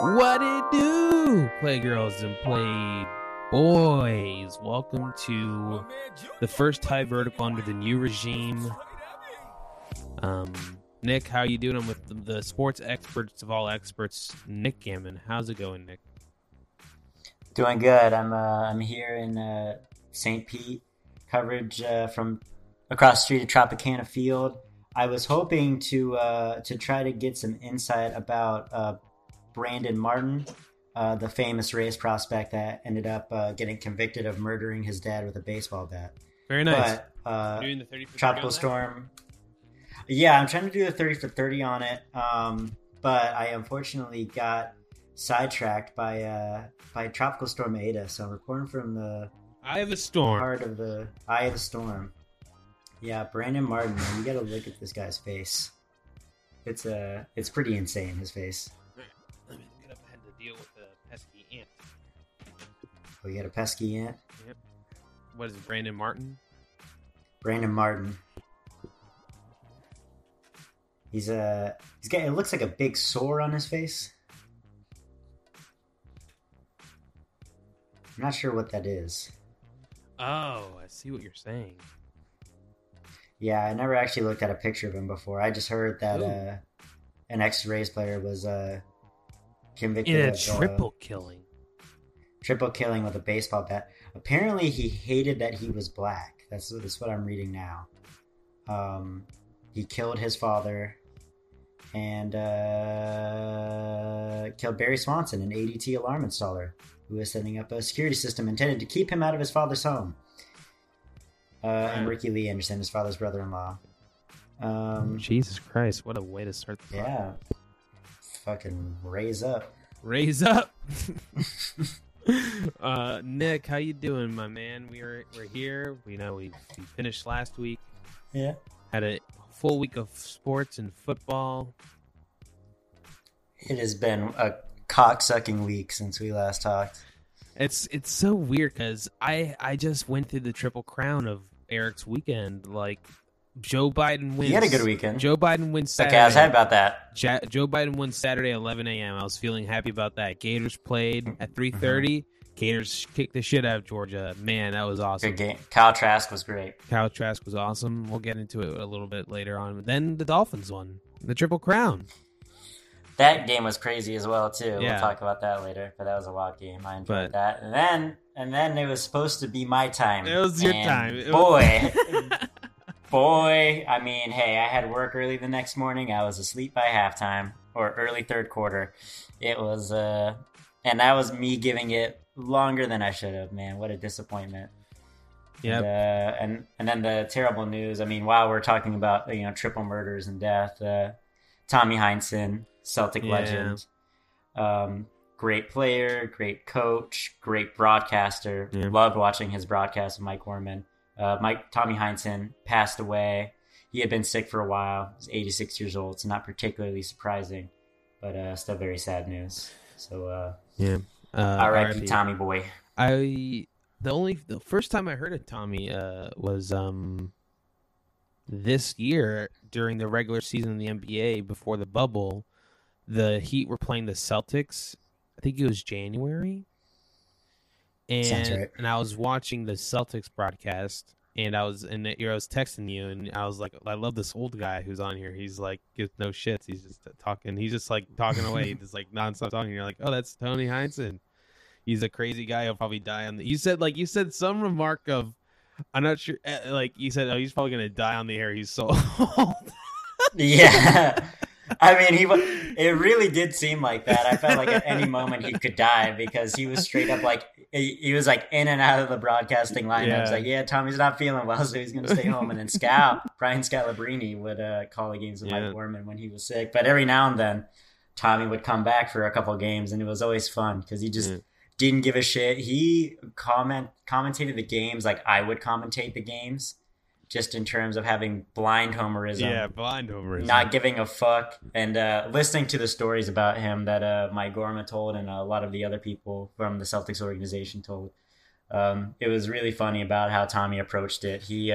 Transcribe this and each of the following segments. What it do, playgirls and playboys? Welcome to the first high vertical under the new regime. Nick, how you doing? I'm with the sports experts of all experts, Nick Gammon. How's it going, Nick? Doing good. I'm here in St. Pete. Coverage from across the street at Tropicana Field. I was hoping to try to get some insight about Brandon Martin, the famous race prospect that ended up getting convicted of murdering his dad with a baseball bat. Very nice. But, doing the 30 for tropical 30 storm. That? Yeah, I'm trying to do the 30 for 30 on it, but I unfortunately got sidetracked by Tropical Storm Ada. So I'm recording from the eye of the storm. Part of the eye of the storm. Yeah, Brandon Martin, man, you got to look at this guy's face. It's pretty insane, his face. Let me get up. I had to deal with a pesky ant. Oh, you got a pesky ant? Yep. What is it, Brandon Martin? Brandon Martin. He's got. It looks like a big sore on his face. I'm not sure what that is. Oh, I see what you're saying. Yeah, I never actually looked at a picture of him before. I just heard that an ex-Rays player was convicted in a triple killing. Triple killing with a baseball bat. Apparently, he hated that he was black. That's what I'm reading now. He killed his father and killed Barry Swanson, an ADT alarm installer, who was setting up a security system intended to keep him out of his father's home. And Ricky Lee Anderson, his father's brother-in-law. Jesus Christ, what a way to start the podcast. Yeah. Fucking raise up. Raise up! Nick, how you doing, my man? We're here. We know we finished last week. Yeah. Had a full week of sports and football. It has been a cock-sucking week since we last talked. It's so weird because I just went through the triple crown of Eric's weekend. Like, Joe Biden wins. He had a good weekend. Joe Biden wins Saturday. Okay, I was happy about that. Joe Biden wins Saturday, 11 a.m. I was feeling happy about that. Gators played at 3:30. Gators kicked the shit out of Georgia. Man, that was awesome. Good game. Kyle Trask was great. Kyle Trask was awesome. We'll get into it a little bit later on. But then the Dolphins won the triple crown. That game was crazy as well, too. Yeah. We'll talk about that later, but that was a wild game. I enjoyed that. And then it was supposed to be my time. It was your time. Boy. I mean, hey, I had work early the next morning. I was asleep by halftime or early third quarter. It was, and that was me giving it longer than I should have, man. What a disappointment. Yeah. And then the terrible news. I mean, while we're talking about, triple murders and death, Tommy Heinsohn, Celtic legend, great player, great coach, great broadcaster. Yeah. Loved watching his broadcast with Mike Gorman. Tommy Heinsohn passed away. He had been sick for a while. He's 86 years old, so not particularly surprising, but still very sad news. So R.I.P. Tommy boy. The first time I heard of Tommy was this year during the regular season in the NBA before the bubble. The Heat were playing the Celtics. I think it was January. And right. And I was watching the Celtics broadcast, and I was texting you, and I was like, I love this old guy who's on here. He's like, gives no shits. He's just talking. He's just like talking away, just like nonstop talking. You're like, oh, that's Tommy Heinsohn. He's a crazy guy. He'll probably die on the. You said some remark of, I'm not sure. Like you said, oh, he's probably gonna die on the air. He's so old. Yeah. I mean, it really did seem like that. I felt like at any moment he could die because he was straight up like, he was like in and out of the broadcasting lineup. Yeah. It's like, yeah, Tommy's not feeling well, so he's going to stay home. And then Brian Scalabrine would call the games with Mike Gorman when he was sick. But every now and then, Tommy would come back for a couple of games, and it was always fun because he just didn't give a shit. He commentated the games like I would commentate the games. Just in terms of having blind homerism. Yeah, blind homerism. Not giving a fuck. And listening to the stories about him that Mike Gorman told and a lot of the other people from the Celtics organization told. It was really funny about how Tommy approached it. He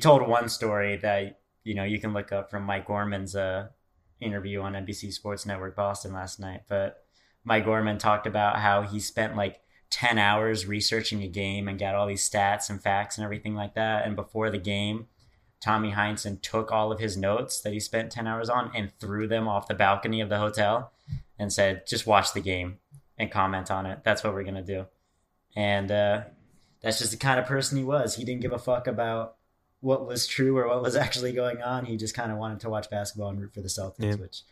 told one story that, you can look up from Mike Gorman's interview on NBC Sports Network Boston last night. But Mike Gorman talked about how he spent like 10 hours researching a game and got all these stats and facts and everything like that. And before the game, Tommy Heinsohn took all of his notes that he spent 10 hours on and threw them off the balcony of the hotel and said, just watch the game and comment on it. That's what we're going to do. And that's just the kind of person he was. He didn't give a fuck about what was true or what was actually going on. He just kind of wanted to watch basketball and root for the Celtics, which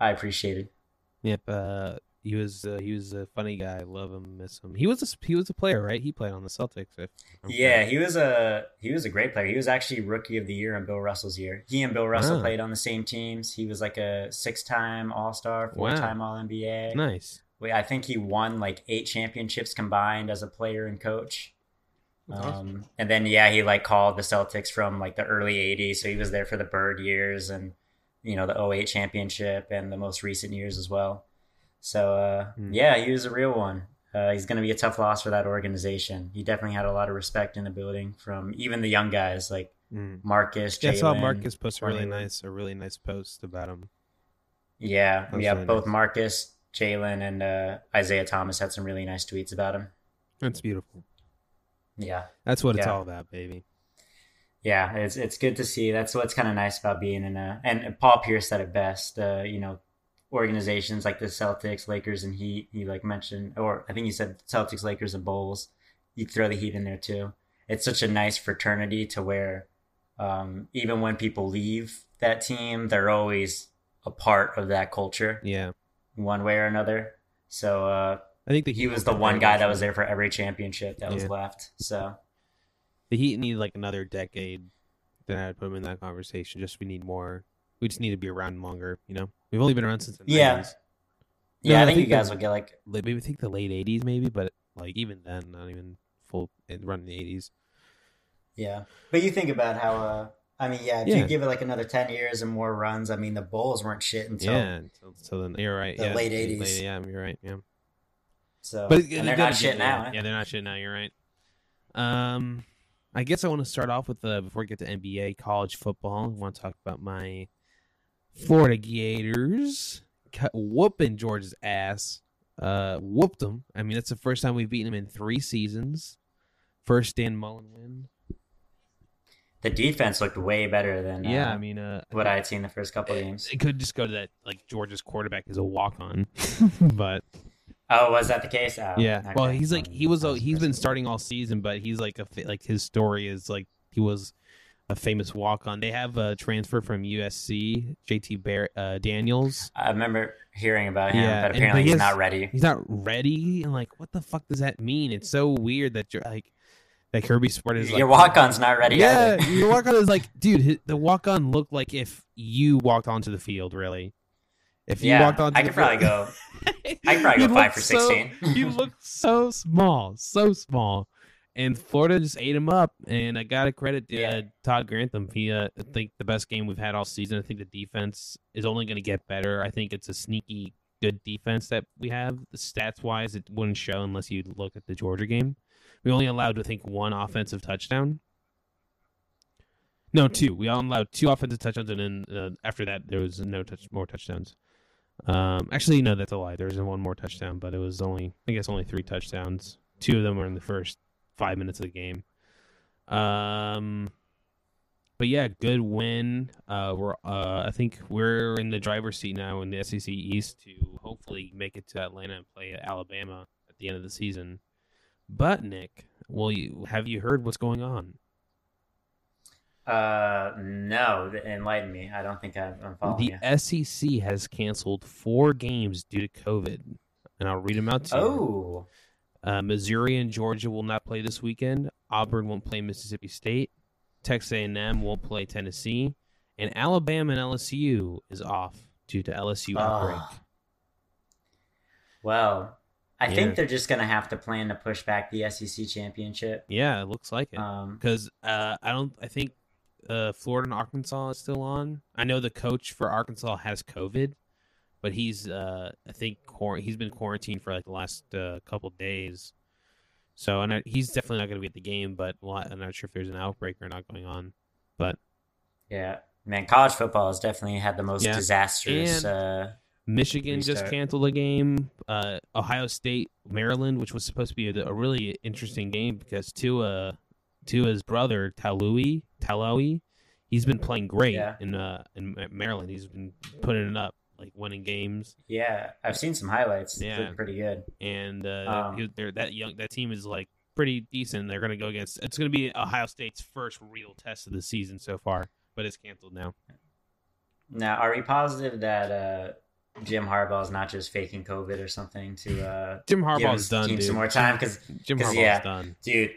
I appreciated. Yep. He was a funny guy. I love him. Miss him. He was a player, right? He played on the Celtics. He was a great player. He was actually Rookie of the Year in Bill Russell's year. He and Bill Russell played on the same teams. He was like a 6-time All-Star, 4-time All-NBA. Nice. I think he won like 8 championships combined as a player and coach. Awesome. And then, he like called the Celtics from like the early 80s. So he was there for the Bird years and, the 08 championship and the most recent years as well. So, he was a real one. He's going to be a tough loss for that organization. He definitely had a lot of respect in the building from even the young guys like Marcus. Yeah, I saw Marcus post a really nice post about him. Yeah. Yeah. Really both nice. Marcus, Jaylen, and Isaiah Thomas had some really nice tweets about him. That's beautiful. Yeah. That's what it's all about, baby. Yeah. It's good to see. That's what's kind of nice about being in and Paul Pierce said it best, organizations like the Celtics, Lakers, and Heat. He like mentioned, or I think he said Celtics, Lakers, and Bulls. You throw the Heat in there too. It's such a nice fraternity to where even when people leave that team, they're always a part of that culture. Yeah. One way or another. So, I think he was the one guy that was there for every championship that was left. So the Heat need like another decade. Then I'd put him in that conversation. We just need to be around longer. We've only been around since the 90s. Yeah, I think you guys will get like maybe think the late 80s, maybe, but like even then, not even full run in the 80s. Yeah, but you think about how. You give it like another 10 years and more runs, the Bulls weren't shit until. Yeah, so then you're right. The late 80s. Yeah, you're right. Yeah. So, but they're not shit now. Yeah, they're not shit now. You're right. I guess I want to start off with before we get to NBA, college football. I want to talk about my Florida Gators whooping Georgia's ass. Whooped them. That's the first time we've beaten them in 3 seasons. First Dan Mullen win. The defense looked way better than what I had seen the first couple of games. It could just go to that like Georgia's quarterback is a walk on, but. Oh, was that the case? Oh, yeah. Okay. Well, he's like he's been starting all season, but he's like his story is like he was a famous walk on. They have a transfer from USC, JT Daniels. I remember hearing about him, but apparently he's not ready. He's not ready, and like, what the fuck does that mean? It's so weird that you're like. Like Kirby Smart is like, your walk-on's not ready. Yeah, your walk-on is like, dude, the walk-on looked like if you walked onto the field, really. If you walked onto I could probably go 5 for 16. You looked so small. And Florida just ate him up. And I got to credit Todd Grantham. He, I think, the best game we've had all season. I think the defense is only going to get better. I think it's a sneaky good defense that we have. The stats-wise, it wouldn't show unless you look at the Georgia game. We only allowed, I think, 1 offensive touchdown. No, 2. We all allowed 2 offensive touchdowns, and then after that, there was more touchdowns. Actually, no, that's a lie. There was 1 more touchdown, but it was only 3 touchdowns. 2 of them were in the first 5 minutes of the game. But yeah, good win. I think we're in the driver's seat now in the SEC East to hopefully make it to Atlanta and play Alabama at the end of the season. But Nick, have you heard what's going on? No, enlighten me. I don't think I'm following you. The SEC has canceled 4 games due to COVID, and I'll read them out to you. Oh, Missouri and Georgia will not play this weekend. Auburn won't play Mississippi State. Texas A&M won't play Tennessee, and Alabama and LSU is off due to LSU outbreak. Well. I think they're just going to have to plan to push back the SEC championship. Yeah, it looks like it. Because I think Florida and Arkansas is still on. I know the coach for Arkansas has COVID, but he's he's been quarantined for like the last couple days. So he's definitely not going to be at the game, but I'm not sure if there's an outbreak or not going on. But yeah, man, college football has definitely had the most disastrous. Michigan just canceled a game. Ohio State, Maryland, which was supposed to be a really interesting game because Tua's brother, Talawi, he's been playing great in Maryland. He's been putting it up, like winning games. Yeah, I've seen some highlights. Yeah, it's pretty good. And that team is like pretty decent. They're going to go against. It's going to be Ohio State's first real test of the season so far, but it's canceled now. Now, are we positive that Jim Harbaugh is not just faking COVID or something to Jim Harbaugh's done, dude. Some more time because Jim Harbaugh's done, dude.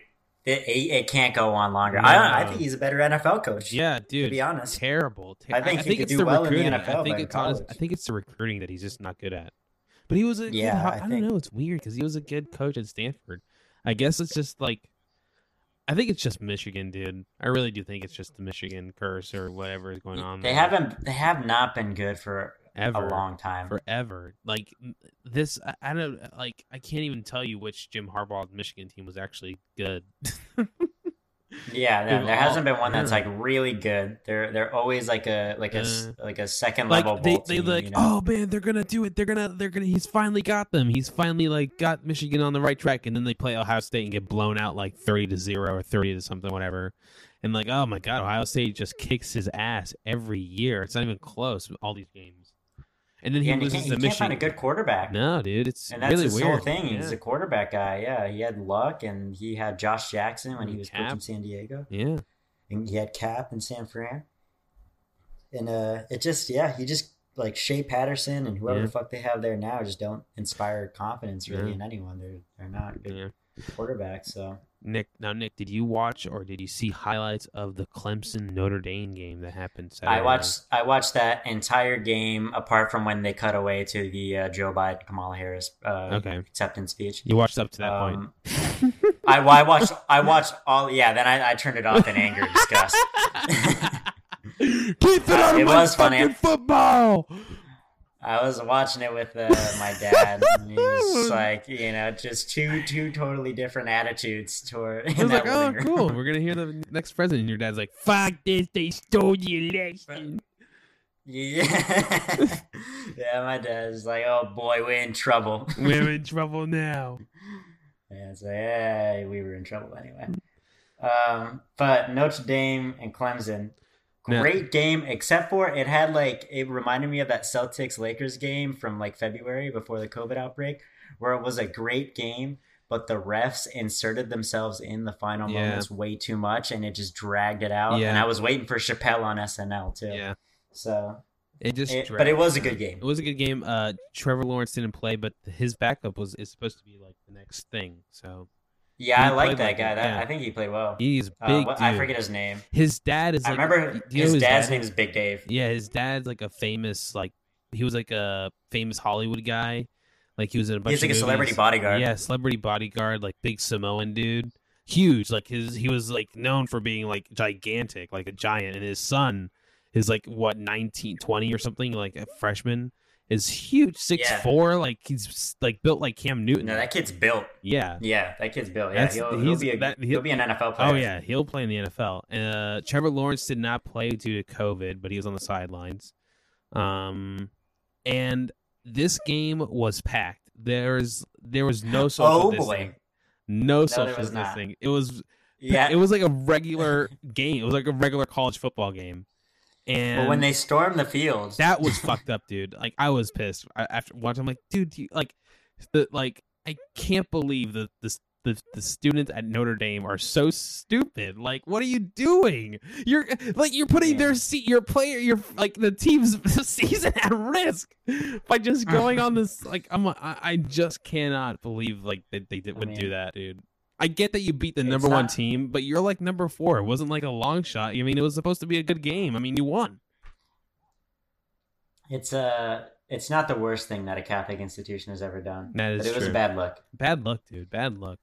It can't go on longer. No. I think he's a better NFL coach. Yeah, dude. To be honest, terrible. I think it's the recruiting that he's just not good at. But he was a I don't know. It's weird because he was a good coach at Stanford. I guess it's just like. I think it's just Michigan, dude. I really do think it's just the Michigan curse or whatever is going on. They have not been good for a long time. Forever. Like this, I don't like. I can't even tell you which Jim Harbaugh's Michigan team was actually good. Yeah, there hasn't been one that's like really good. They're always like a second level. Like they like, you know? Oh man, they're gonna do it. They're gonna. He's finally got them. He's finally like got Michigan on the right track, and then they play Ohio State and get blown out like 30-0 or 30-something, whatever. And like, oh my god, Ohio State just kicks his ass every year. It's not even close with all these games. And then he loses to Michigan. You can't find a good quarterback. No, dude, that's really his whole thing. Yeah. He's a quarterback guy. Yeah, he had Luck, and he had Josh Jackson when he was coaching in San Diego. Yeah, and he had Cap in San Fran. And he just like Shea Patterson and whoever the fuck they have there now just don't inspire confidence really in anyone. They're not good quarterbacks. So Nick, did you watch or did you see highlights of the Clemson Notre Dame game that happened Saturday? I watched that entire game apart from when they cut away to the Joe Biden Kamala Harris acceptance speech. You watched up to that point. I watched all. Yeah, then I turned it off in anger and disgust. Keep it out of my fucking football. I was watching it with my dad, and he was like, you know, just two totally different attitudes toward. I was like, oh, cool, we're gonna hear the next president. And your dad's like, fuck this, they stole the election. Yeah, yeah. My dad's like, oh boy, we're in trouble. We're in trouble now. Yeah, it's like, hey, we were in trouble anyway. But Notre Dame and Clemson. Great game, except for it had it reminded me of that Celtics-Lakers game from like February before the COVID outbreak, where it was a great game, but the refs inserted themselves in the final moments way too much, and it just dragged it out. Yeah. And I was waiting for Chappelle on SNL too. Yeah. So but it was a good game. It was a good game. Trevor Lawrence didn't play, but his backup is supposed to be like the next thing. So. Yeah, I like that guy. I think he played well. He's big. I forget his name. His dad is. I remember his dad's name is Big Dave. Yeah, his dad's like a famous he was a famous Hollywood guy. Like he was in a bunch. He's like a celebrity bodyguard. Yeah, celebrity bodyguard, like big Samoan dude, huge. Like he was like known for being like gigantic, like a giant. And his son is like 19, 20 or something, like a freshman. Is huge, 6'4", like he's like built like Cam Newton. No, that kid's built. Yeah, yeah, that kid's built. Yeah, he'll be an NFL player. Oh yeah, he'll play in the NFL. Trevor Lawrence did not play due to COVID, but he was on the sidelines. And this game was packed. There was no social distancing. No social distancing. It was it was like a regular game. It was like a regular college football game. And when they stormed the field, that was fucked up, dude. Like I was pissed after watching. I'm like, dude, I can't believe that the students at Notre Dame are so stupid. Like, what are you doing? You're putting the team's season at risk by just going on this. Like, I just cannot believe like they would do that, dude. I get that you beat the number one team, but you're like number four. It wasn't like a long shot. I mean, it was supposed to be a good game. I mean, you won. It's not the worst thing that a Catholic institution has ever done. That is true. But it was a bad look. Bad look, dude. Bad look.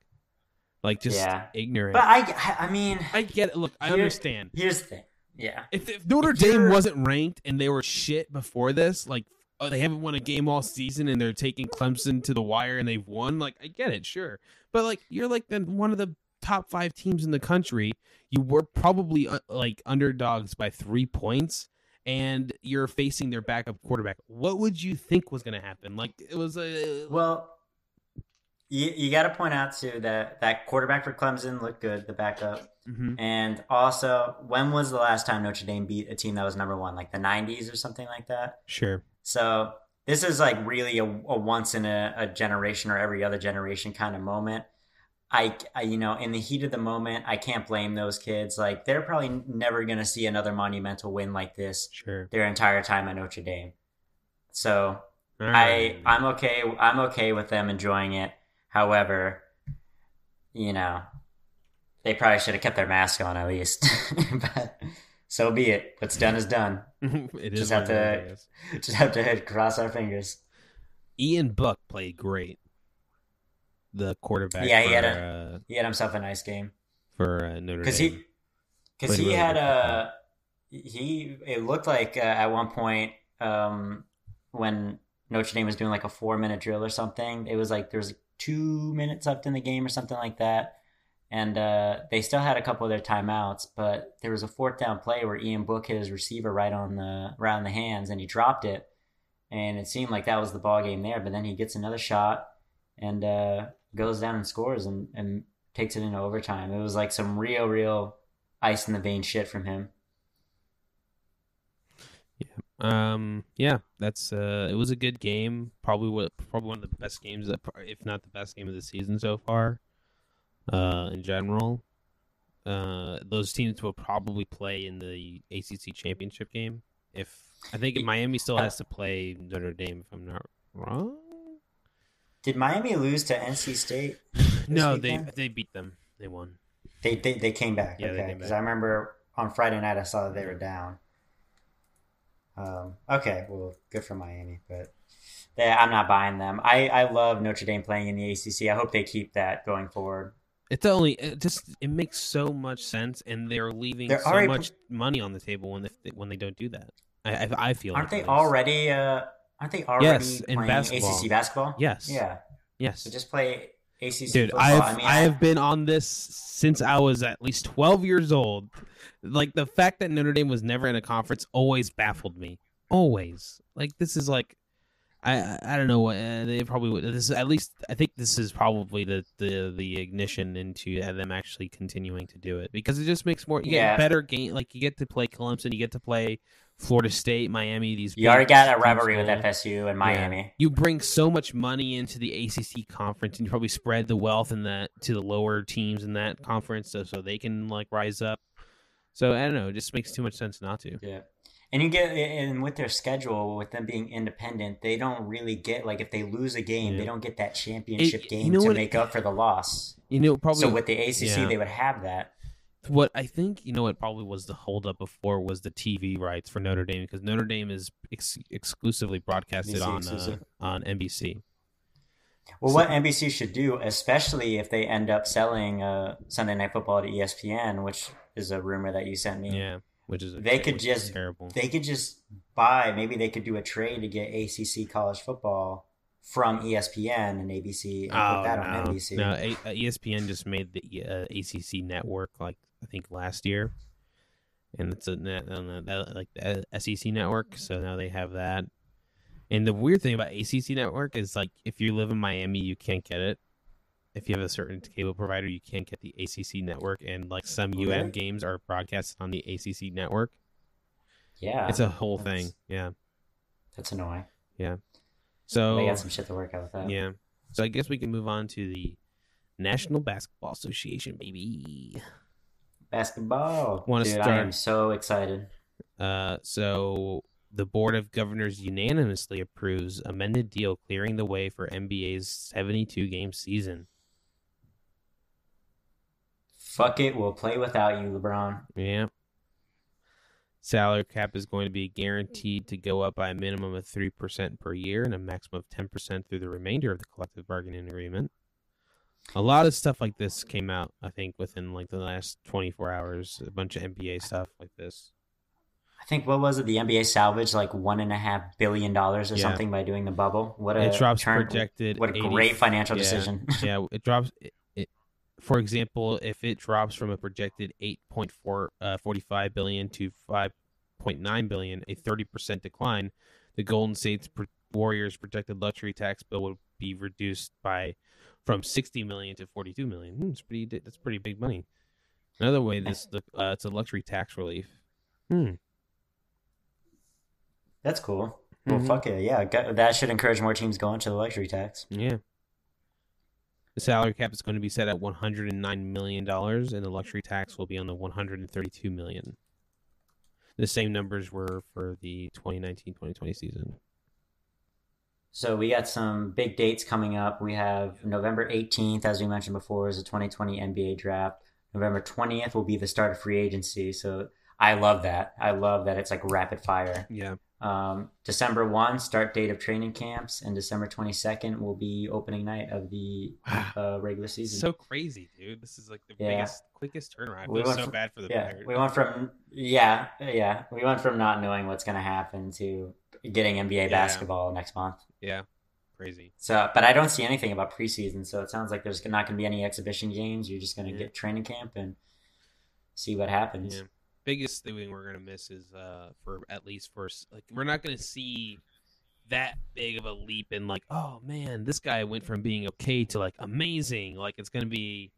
Like just ignorant. But I mean, I get it. Look, I understand. Here's the thing. Yeah. If Notre Dame wasn't ranked and they were shit before this, like they haven't won a game all season and they're taking Clemson to the wire and they've won, like I get it, sure. But like you're like one of the top 5 teams in the country. You were probably like underdogs by 3 points, and you're facing their backup quarterback. What would you think was going to happen? Like, it was a... Well, you got to point out, too, that quarterback for Clemson looked good, the backup. Mm-hmm. And also, when was the last time Notre Dame beat a team that was number one? Like the 90s or something like that? Sure. So this is like really a once in a generation or every other generation kind of moment. I, you know, in the heat of the moment, I can't blame those kids. Like, they're probably never going to see another monumental win like this their entire time at Notre Dame. So right. I'm okay with them enjoying it. However, you know, they probably should have kept their mask on at least, but so be it. What's done is done. It just is have to, just have to cross our fingers. Ian Book played great. The quarterback. Yeah, he had himself a nice game for Notre Dame. It looked like at one point when Notre Dame was doing like a 4-minute drill or something, it was like there was 2 minutes left in the game or something like that, and they still had a couple of their timeouts, but there was a fourth down play where Ian Book hit his receiver right on the around the hands and he dropped it, and it seemed like that was the ball game there. But then he gets another shot and goes down and scores and takes it into overtime. It was like some real ice in the vein shit from him. Yeah, that's it was a good game. Probably one of the best games, if not the best game of the season so far. In general, those teams will probably play in the ACC championship game. If I think Miami still has to play Notre Dame, if I'm not wrong. Did Miami lose to NC State? No, they beat them. They won. They came back. Yeah, okay, because I remember on Friday night I saw that they were down. Okay, well, good for Miami, but I'm not buying them. I love Notre Dame playing in the ACC. I hope they keep that going forward. It makes so much sense, and they're leaving so much money on the table when they don't do that. I feel Aren't they already playing basketball. ACC basketball? Yes. Yeah. Yes. So just play ACC football. I have been on this since I was at least 12 years old. Like, the fact that Notre Dame was never in a conference always baffled me. Always. Like, this is like, I don't know what they probably would. This is at least, I think this is probably the ignition into them actually continuing to do it, because it just makes more. You get better game. Like, you get to play Clemson. You get to play Florida State, Miami. You already got a rivalry with FSU and Miami. Yeah. You bring so much money into the ACC conference, and you probably spread the wealth in that to the lower teams in that conference, so they can like rise up. So I don't know. It just makes too much sense not to. Yeah. And with their schedule, with them being independent, they don't really get, like, if they lose a game, they don't get that championship game to make up for the loss. So with the ACC, they would have that. What I think, what probably was the holdup before was the TV rights for Notre Dame, because Notre Dame is exclusively broadcasted on NBC. Well, what NBC should do, especially if they end up selling Sunday Night Football to ESPN, which is a rumor that you sent me. Yeah. They could just buy. Maybe they could do a trade to get ACC college football from ESPN and ABC and on NBC. No, ESPN just made the ACC network, like I think last year, and it's like the SEC network. So now they have that. And the weird thing about ACC network is, like, if you live in Miami, you can't get it. If you have a certain cable provider, you can't get the ACC network, and like some UM games are broadcasted on the ACC network. Yeah, it's a whole thing. Yeah, that's annoying. Yeah, so they got some shit to work out with that. Yeah, so I guess we can move on to the National Basketball Association, baby. Basketball. Want to start? I am so excited. So the Board of Governors unanimously approves amended deal clearing the way for NBA's 72-game season. Fuck it, we'll play without you, LeBron. Yeah. Salary cap is going to be guaranteed to go up by a minimum of 3% per year and a maximum of 10% through the remainder of the collective bargaining agreement. A lot of stuff like this came out, I think, within like the last 24 hours. A bunch of NBA stuff like this. I think, what was it? The NBA salvaged like $1.5 billion or something by doing the bubble. What a great financial decision. Yeah, it drops. For example, if it drops from a projected 8.45 billion to 5. $6.9 billion, a 30% decline, the Golden State Warriors' projected luxury tax bill would be reduced from $60 million to $42 million. That's pretty big money. Another way, it's a luxury tax relief. That's cool. Well, fuck it. Yeah, that should encourage more teams going to the luxury tax. Yeah. The salary cap is going to be set at $109 million, and the luxury tax will be on the $132 million. The same numbers were for the 2019-2020 season. So we got some big dates coming up. We have November 18th, as we mentioned before, is the 2020 NBA draft. November 20th will be the start of free agency. So I love that. I love that it's like rapid fire. Yeah. December 1, start date of training camps, and December 22nd will be opening night of the regular season. So crazy, dude. This is like the biggest, quickest turnaround. We went so bad for the Bears. We went from not knowing what's going to happen to getting NBA basketball next month. Yeah. Crazy. So, but I don't see anything about preseason, so it sounds like there's not going to be any exhibition games. You're just going to get training camp and see what happens. Yeah. Biggest thing we're going to miss is we're not going to see that big of a leap in like, oh man, this guy went from being okay to like amazing. Like it's going to be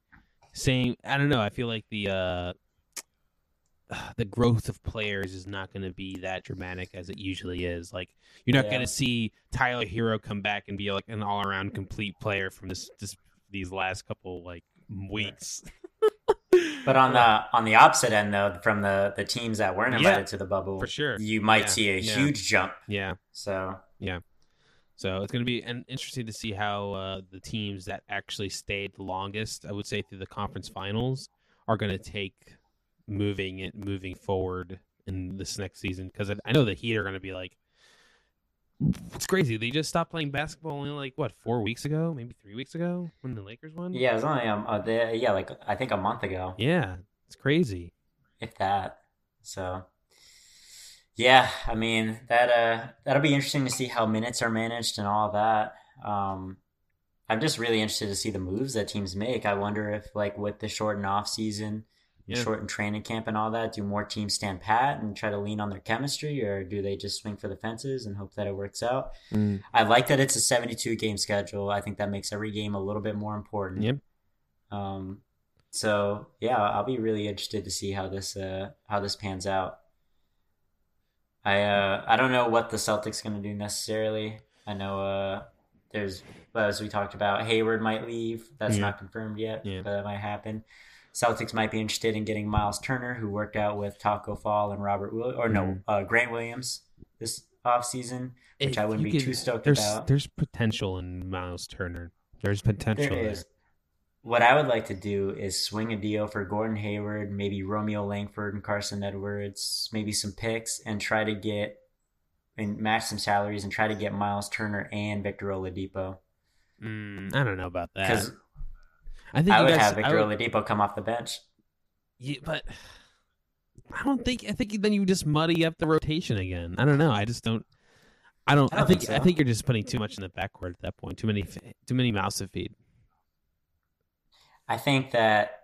same. I don't know. I feel like the growth of players is not going to be that dramatic as it usually is. Like you're not going to see Tyler Hero come back and be like an all around complete player from these last couple like weeks. But on the opposite end, though, from the teams that weren't invited to the bubble, for sure, you might see a huge jump. Yeah. So it's going to be interesting to see how the teams that actually stayed the longest, I would say, through the conference finals, are going to take moving forward in this next season. Because I know the Heat are going to be like, it's crazy. They just stopped playing basketball only like 4 weeks ago, maybe 3 weeks ago when the Lakers won. Yeah, it was only I think a month ago. Yeah, it's crazy. If that. So yeah, I mean that'll be interesting to see how minutes are managed and all that. I'm just really interested to see the moves that teams make. I wonder if like with the shortened off season, shortened training camp and all that, do more teams stand pat and try to lean on their chemistry, or do they just swing for the fences and hope that it works out? I like that it's a 72-game schedule. I think that makes every game a little bit more important. Yep. So yeah, I'll be really interested to see how this pans out. I don't know what the Celtics are going to do necessarily. I know there's, as we talked about, Hayward might leave. That's not confirmed yet, but that might happen. Celtics might be interested in getting Myles Turner, who worked out with Taco Fall and Grant Williams this offseason, which I wouldn't be too stoked about. There's potential in Myles Turner. There's potential there. What I would like to do is swing a deal for Gordon Hayward, maybe Romeo Langford and Carson Edwards, maybe some picks, and try to get and match some salaries and try to get Myles Turner and Victor Oladipo. I don't know about that. I would have Victor Oladipo come off the bench. Yeah, but I think then you just muddy up the rotation again. I don't know. I think so. I think you're just putting too much in the backcourt at that point. Too many mouths to feed. I think that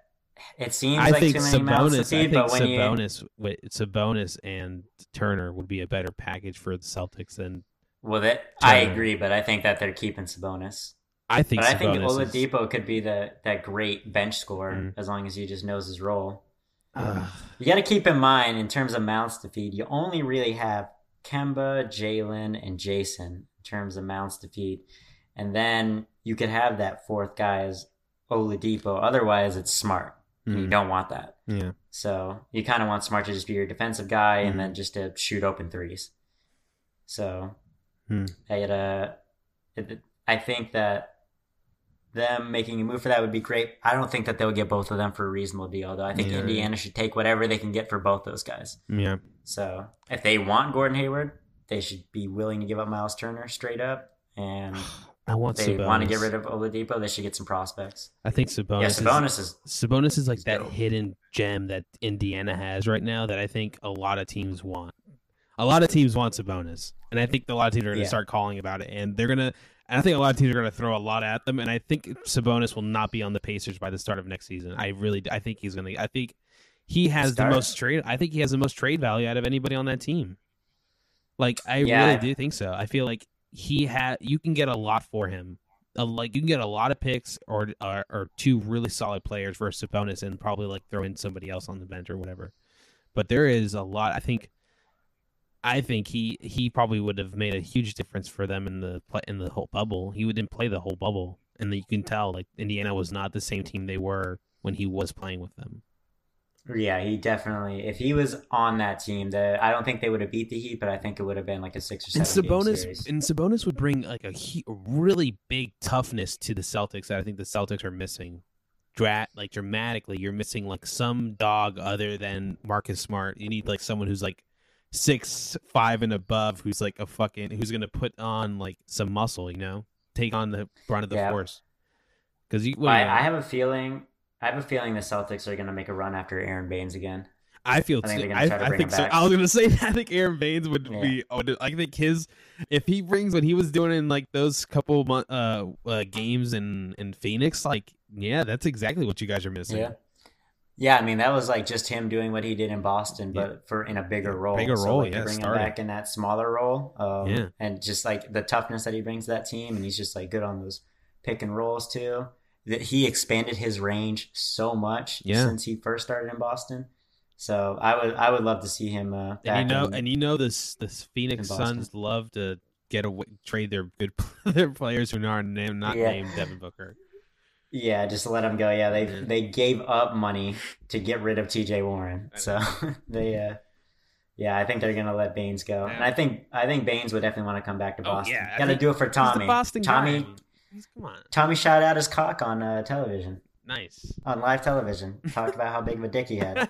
it seems too many mouths to feed. But Sabonis and Turner would be a better package for the Celtics than. Well, I agree, but I think that they're keeping Sabonis. I think Oladipo could be that great bench scorer as long as he just knows his role. You got to keep in mind, in terms of mouths to feed, you only really have Kemba, Jaylen, and Jason in terms of mouths to feed. And then you could have that fourth guy as Oladipo. Otherwise, it's Smart. And you don't want that. Yeah. So you kind of want Smart to just be your defensive guy and then just to shoot open threes. So I think that them making a move for that would be great. I don't think that they'll get both of them for a reasonable deal, though. I think Indiana should take whatever they can get for both those guys. Yeah. So if they want Gordon Hayward, they should be willing to give up Myles Turner straight up. And if they want to get rid of Oladipo, they should get some prospects. I think Sabonis. Yeah, Sabonis is like that hidden gem that Indiana has right now that I think a lot of teams want. A lot of teams want Sabonis, and I think a lot of teams are going to start calling about it, and they're going to. I think a lot of teams are going to throw a lot at them, and I think Sabonis will not be on the Pacers by the start of next season. I think he has the most trade. I think he has the most trade value out of anybody on that team. Like, I really do think so. I feel like you can get a lot for him. Like, you can get a lot of picks or two really solid players versus Sabonis, and probably like throw in somebody else on the bench or whatever. But there is a lot. I think he probably would have made a huge difference for them in the whole bubble. He didn't play the whole bubble, and you can tell like Indiana was not the same team they were when he was playing with them. Yeah, he definitely. If he was on that team, I don't think they would have beat the Heat, but I think it would have been like a 6 or 7. And Sabonis would bring like a really big toughness to the Celtics that I think the Celtics are missing. Like dramatically, you're missing like some dog other than Marcus Smart. You need like someone who's like 6'5" and above, who's like who's gonna put on like some muscle, you know, take on the brunt of the force. Because I have a feeling the Celtics are going to make a run after Aron Baynes again. I think so. I was going to say that. I think Aron Baynes would be. I think if he brings what he was doing in like those couple games in Phoenix, like that's exactly what you guys are missing. Yeah, I mean that was like just him doing what he did in Boston, but for in a bigger role. Like, bring him back in that smaller role, and just like the toughness that he brings to that team, and he's just like good on those pick and rolls too. That he expanded his range so much since he first started in Boston. So I would love to see him. This Phoenix Suns love to trade their their players who are not named Devin Booker. Yeah, just to let them go. Yeah, they gave up money to get rid of T.J. Warren. So I think they're gonna let Baynes go, and I think Baynes would definitely want to come back to Boston. Yeah, gotta do it for Tommy. He's the Boston guy. Come on. Tommy shot out his cock on television. Nice. On live television. Talked about how big of a dick he had.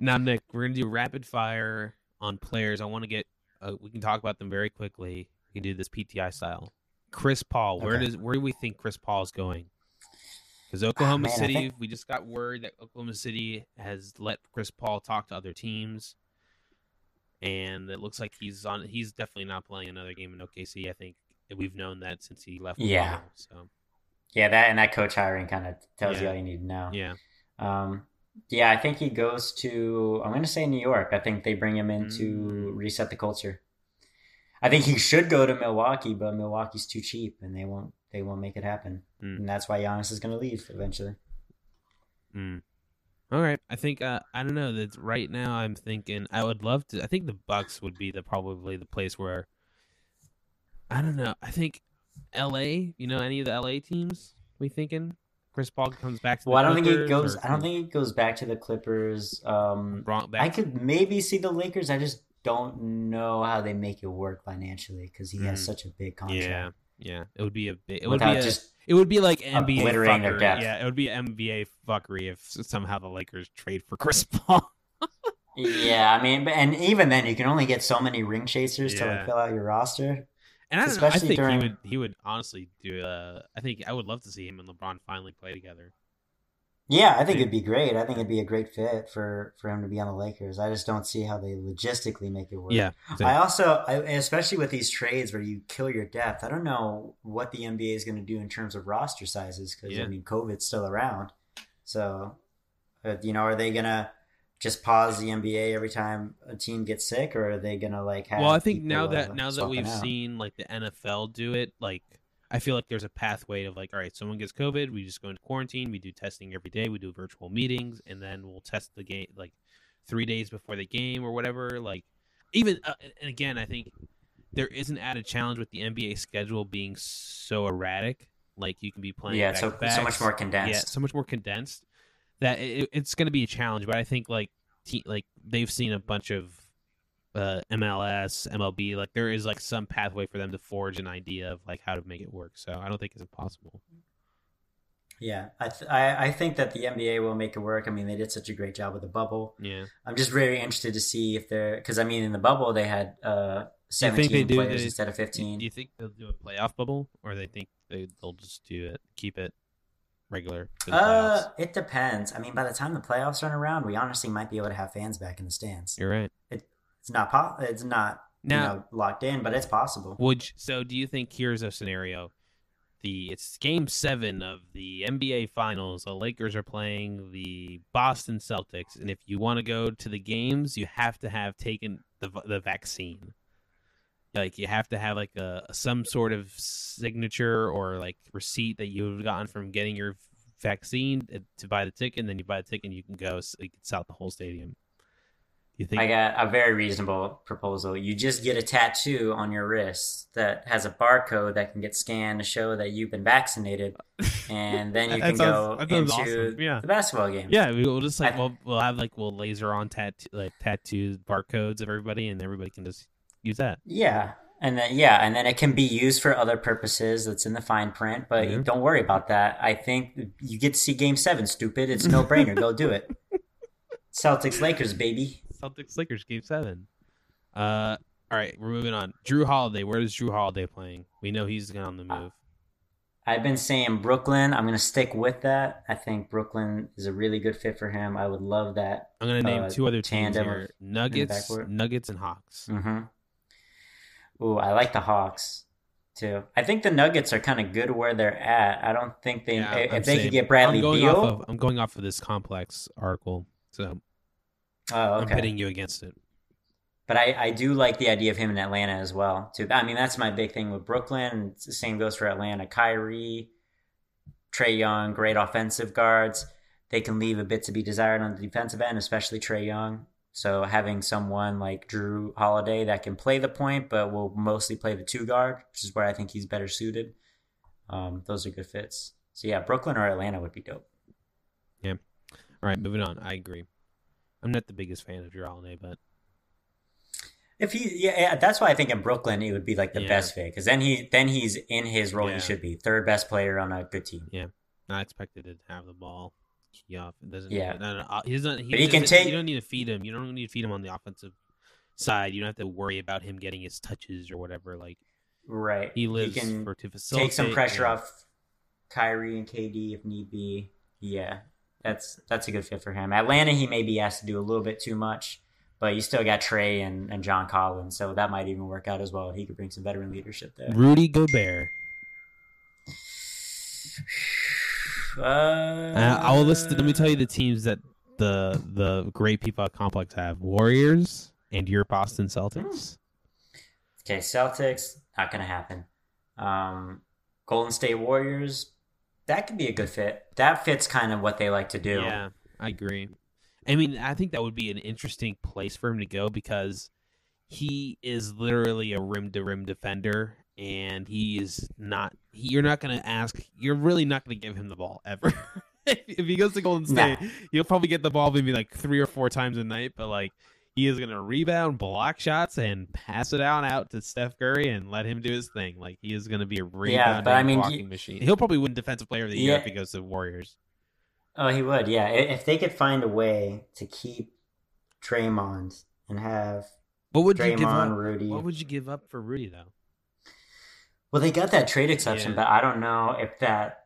Now, Nick, we're going to do rapid fire on players. I want to get we can talk about them very quickly. We can do this PTI style. Chris Paul. Where do we think Chris Paul is going? Because Oklahoma City, we just got word that Oklahoma City has let Chris Paul talk to other teams. And it looks like he's definitely not playing another game in OKC, I think. We've known that since he left. Yeah. So. Yeah, that and that coach hiring kind of tells you all you need to know. Yeah. I think he goes to, I'm going to say New York. I think they bring him in to reset the culture. I think he should go to Milwaukee, but Milwaukee's too cheap and they won't make it happen. And that's why Giannis is going to leave eventually. All right. I think, I don't know that right now I'm thinking I think the Bucks would be probably the place where, I don't know. I think L.A., you know, any of the L.A. teams we thinking? Chris Paul comes back to the Clippers? I don't think it goes back to the Clippers. I could maybe see the Lakers. I just don't know how they make it work financially because he has such a big contract. Yeah. It would be a big... It would be like NBA fuckery. Yeah, it would be NBA fuckery if somehow the Lakers trade for Chris Paul. Yeah, I mean, and even then, you can only get so many ring chasers to like, fill out your roster. And I think he would honestly do. I think I would love to see him and LeBron finally play together. Yeah, I think it'd be great. I think it'd be a great fit for him to be on the Lakers. I just don't see how they logistically make it work. Yeah, exactly. I also, especially with these trades where you kill your depth, I don't know what the NBA is going to do in terms of roster sizes because I mean, COVID's still around. So, are they going to just pause the NBA every time a team gets sick, or are they gonna like have? Well, I think now that we've seen like the NFL do it, like I feel like there's a pathway of like, all right, someone gets COVID, we just go into quarantine, we do testing every day, we do virtual meetings, and then we'll test the game like 3 days before the game or whatever. Like even and again, I think there is an added challenge with the NBA schedule being so erratic. Like you can be playing so much more condensed. Yeah, so much more condensed. That it's going to be a challenge, but I think like they've seen a bunch of MLS, MLB. Like there is like some pathway for them to forge an idea of like how to make it work. So I don't think it's impossible. Yeah, I think that the NBA will make it work. I mean, they did such a great job with the bubble. Yeah, I'm just very interested to see if they're because I mean in the bubble they had 17 players instead of 15. Do you think they'll do a playoff bubble, or they think they'll just do it, keep it? Regular. It depends. I mean, by the time the playoffs run around, we honestly might be able to have fans back in the stands. You're right. It's not locked in, but it's possible. So do you think here's a scenario? It's Game 7 of the NBA Finals. The Lakers are playing the Boston Celtics, and if you want to go to the games, you have to have taken the vaccine. Like, you have to have like some sort of signature or like receipt that you've gotten from getting your vaccine to buy the ticket, and then you buy the ticket and you can go. So you can sell the whole stadium. You think I got a very reasonable proposal. You just get a tattoo on your wrist that has a barcode that can get scanned to show that you've been vaccinated, and then you can go into awesome. Yeah. the basketball game. Yeah, we'll just like we'll have like we'll laser on tattoo barcodes of everybody, and everybody can just use that. Yeah. And then it can be used for other purposes. That's in the fine print, but mm-hmm. Don't worry about that. I think you get to see Game 7, stupid. It's no brainer. Go do it. Celtics-Lakers, baby. Celtics-Lakers, Game 7. All right, we're moving on. Jrue Holiday. Where is Jrue Holiday playing? We know he's on the move. I've been saying Brooklyn. I'm going to stick with that. I think Brooklyn is a really good fit for him. I would love that. I'm going to name two other teams here. Nuggets, and Hawks. Mm-hmm. Ooh, I like the Hawks, too. I think the Nuggets are kind of good where they're at. I don't think they... Yeah, if they could get Bradley Beal... I'm going off of this Complex article, so I'm pitting you against it. But I do like the idea of him in Atlanta as well, too. I mean, that's my big thing with Brooklyn. It's the same goes for Atlanta. Kyrie, Trae Young, great offensive guards. They can leave a bit to be desired on the defensive end, especially Trae Young. So having someone like Jrue Holiday that can play the point, but will mostly play the two guard, which is where I think he's better suited. Those are good fits. So yeah, Brooklyn or Atlanta would be dope. Yeah. All right, moving on. I agree. I'm not the biggest fan of Jrue Holiday, but that's why I think in Brooklyn it would be like the best fit, because then he's in his role he should be, third best player on a good team. Yeah, not expected to have the ball. Yeah, it doesn't. Yeah, no. You don't need to feed him. You don't need to feed him on the offensive side. You don't have to worry about him getting his touches or whatever. Like, right, he can facilitate. Take some pressure off Kyrie and KD if need be. Yeah, that's a good fit for him. Atlanta, he maybe has to do a little bit too much, but you still got Trey and John Collins, so that might even work out as well. He could bring some veteran leadership there. Rudy Gobert. I will list. Let me tell you the teams that the great people at Complex have: Warriors and your Boston Celtics. Okay, Celtics, not gonna happen. Golden State Warriors, that could be a good fit. That fits kind of what they like to do. Yeah, I agree. I mean, I think that would be an interesting place for him to go because he is literally a rim-to-rim defender. And you're not going to ask, you're really not going to give him the ball ever. If he goes to Golden State, he'll probably get the ball maybe like 3 or 4 times a night, but like he is going to rebound, block shots, and pass it out to Steph Curry and let him do his thing. Like he is going to be a rebounding machine. He'll probably win Defensive Player of the Year if he goes to the Warriors. Oh, he would, yeah. If they could find a way to keep Draymond and have Rudy. What would you give up for Rudy, though? Well, they got that trade exception, but I don't know if that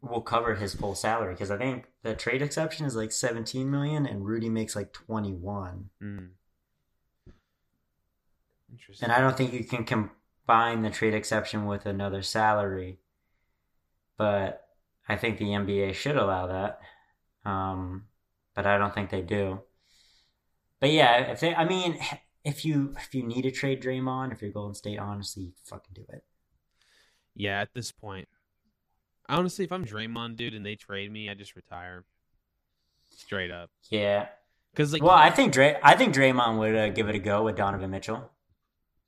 will cover his full salary because I think the trade exception is like $17 million and Rudy makes like $21 million. Mm. Interesting. And I don't think you can combine the trade exception with another salary, but I think the NBA should allow that. But I don't think they do. But yeah, if you need to trade Draymond, if you're Golden State, honestly, you fucking do it. Yeah, at this point. Honestly, if I'm Draymond, dude, and they trade me, I just retire. Straight up. Yeah. I think Draymond would give it a go with Donovan Mitchell.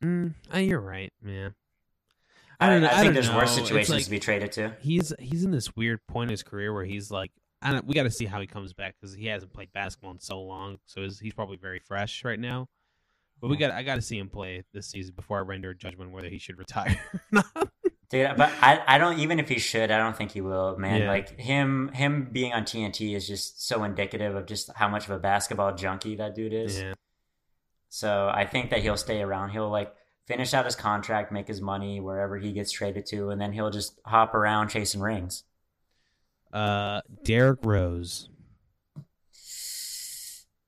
You're right, man. I don't know. Worse situations to be traded to. He's in this weird point in his career where he's like, we got to see how he comes back because he hasn't played basketball in so long, so he's probably very fresh right now. But I got to see him play this season before I render a judgment whether he should retire or not. Dude, but I don't, even if he should, I don't think he will, man. Yeah. Like him being on TNT is just so indicative of just how much of a basketball junkie that dude is. Yeah. So I think that he'll stay around. He'll like finish out his contract, make his money wherever he gets traded to, and then he'll just hop around chasing rings. Derrick Rose.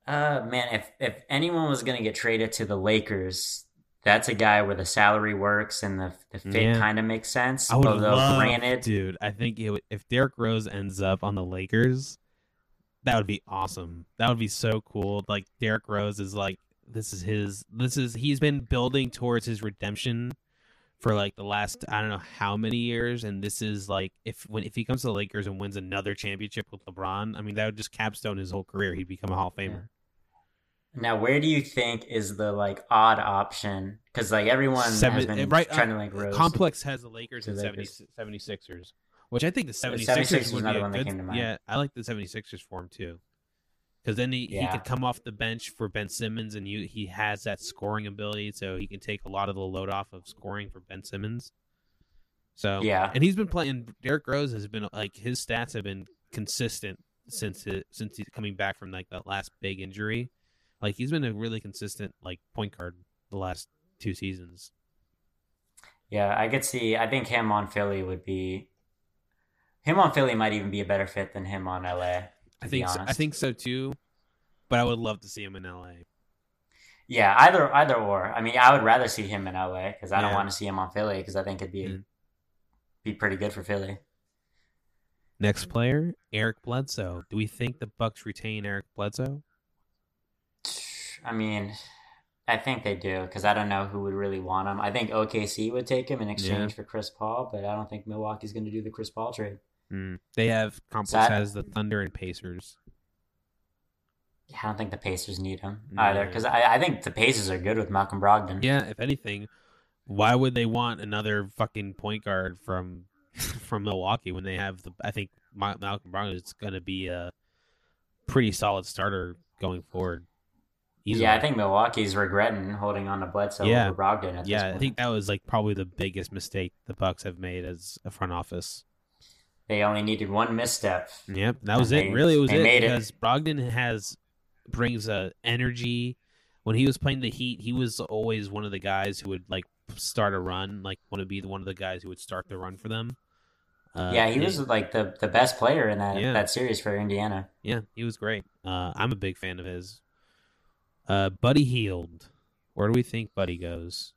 Man, if anyone was going to get traded to the Lakers, that's a guy where the salary works and the fit kind of makes sense. I would love, granted, dude, I think if Derrick Rose ends up on the Lakers, that would be awesome. That would be so cool. Like, Derrick Rose is like, he's been building towards his redemption for like the last, I don't know how many years. And this is like, if he comes to the Lakers and wins another championship with LeBron, I mean, that would just capstone his whole career. He'd become a Hall of Famer. Yeah. Now, where do you think is the like odd option? Because like everyone has been trying to like Rose. Complex has the Lakers and 76ers, which I think the 76ers would be that came to mind. Yeah, I like the 76ers for him too. Because then he could come off the bench for Ben Simmons, and he has that scoring ability, so he can take a lot of the load off of scoring for Ben Simmons. So yeah, and he's been playing. Derrick Rose has been like, his stats have been consistent since he's coming back from like that last big injury. Like, he's been a really consistent like point guard the last two seasons. Yeah, I could see. I think him on Philly would be. Him on Philly might even be a better fit than him on LA. I think so too, but I would love to see him in LA. Yeah, either or. I mean, I would rather see him in LA because I don't want to see him on Philly, because I think it'd be pretty good for Philly. Next player, Eric Bledsoe. Do we think the Bucks retain Eric Bledsoe? I mean, I think they do, because I don't know who would really want him. I think OKC would take him in exchange for Chris Paul, but I don't think Milwaukee's going to do the Chris Paul trade. They have complex as the Thunder and Pacers. I don't think the Pacers need him either, because I think the Pacers are good with Malcolm Brogdon. Yeah, if anything, why would they want another fucking point guard from Milwaukee when they have the? I think Malcolm Brogdon is going to be a pretty solid starter going forward. Easily. Yeah, I think Milwaukee's regretting holding on to Bledsoe over Brogdon at this point. I think that was like probably the biggest mistake the Bucks have made as a front office. They only needed one misstep. Yep, that was it. Really, it was it. Because Brogdon brings energy. When he was playing the Heat, he was always one of the guys who would like start a run, like want to be one of the guys who would start the run for them. He was like the best player in that series for Indiana. Yeah, he was great. I'm a big fan of his. Buddy Hield. Where do we think Buddy goes?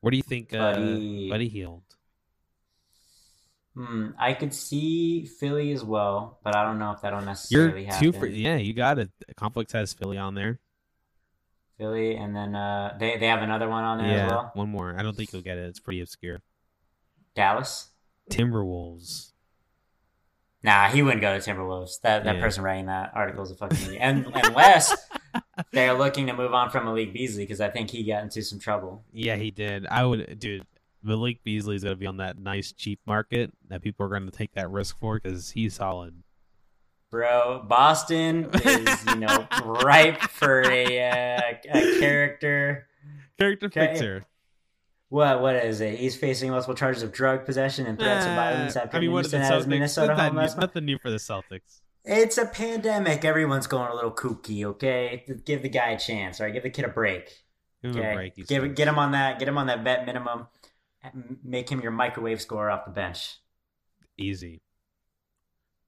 Where do you think Buddy Hield? I could see Philly as well, but I don't know if that'll necessarily happen. You got it. Complex has Philly on there. Philly, and then they have another one on there as well. One more. I don't think you'll get it. It's pretty obscure. Dallas? Timberwolves. Nah, he wouldn't go to Timberwolves. That person writing that article is a fucking idiot. And unless they're looking to move on from Malik Beasley, because I think he got into some trouble. Yeah, he did. I would, dude. Malik Beasley is going to be on that nice, cheap market that people are going to take that risk for, because he's solid. Bro, Boston is, ripe for a character. Character fixer. What is it? He's facing multiple charges of drug possession and threats of violence after Houston has Minnesota home last month. Nothing new for the Celtics. It's a pandemic. Everyone's going a little kooky, okay? Give the guy a chance, all right? Give the kid a break. Give him a break. Get him on that vet minimum. Make him your microwave scorer off the bench. Easy.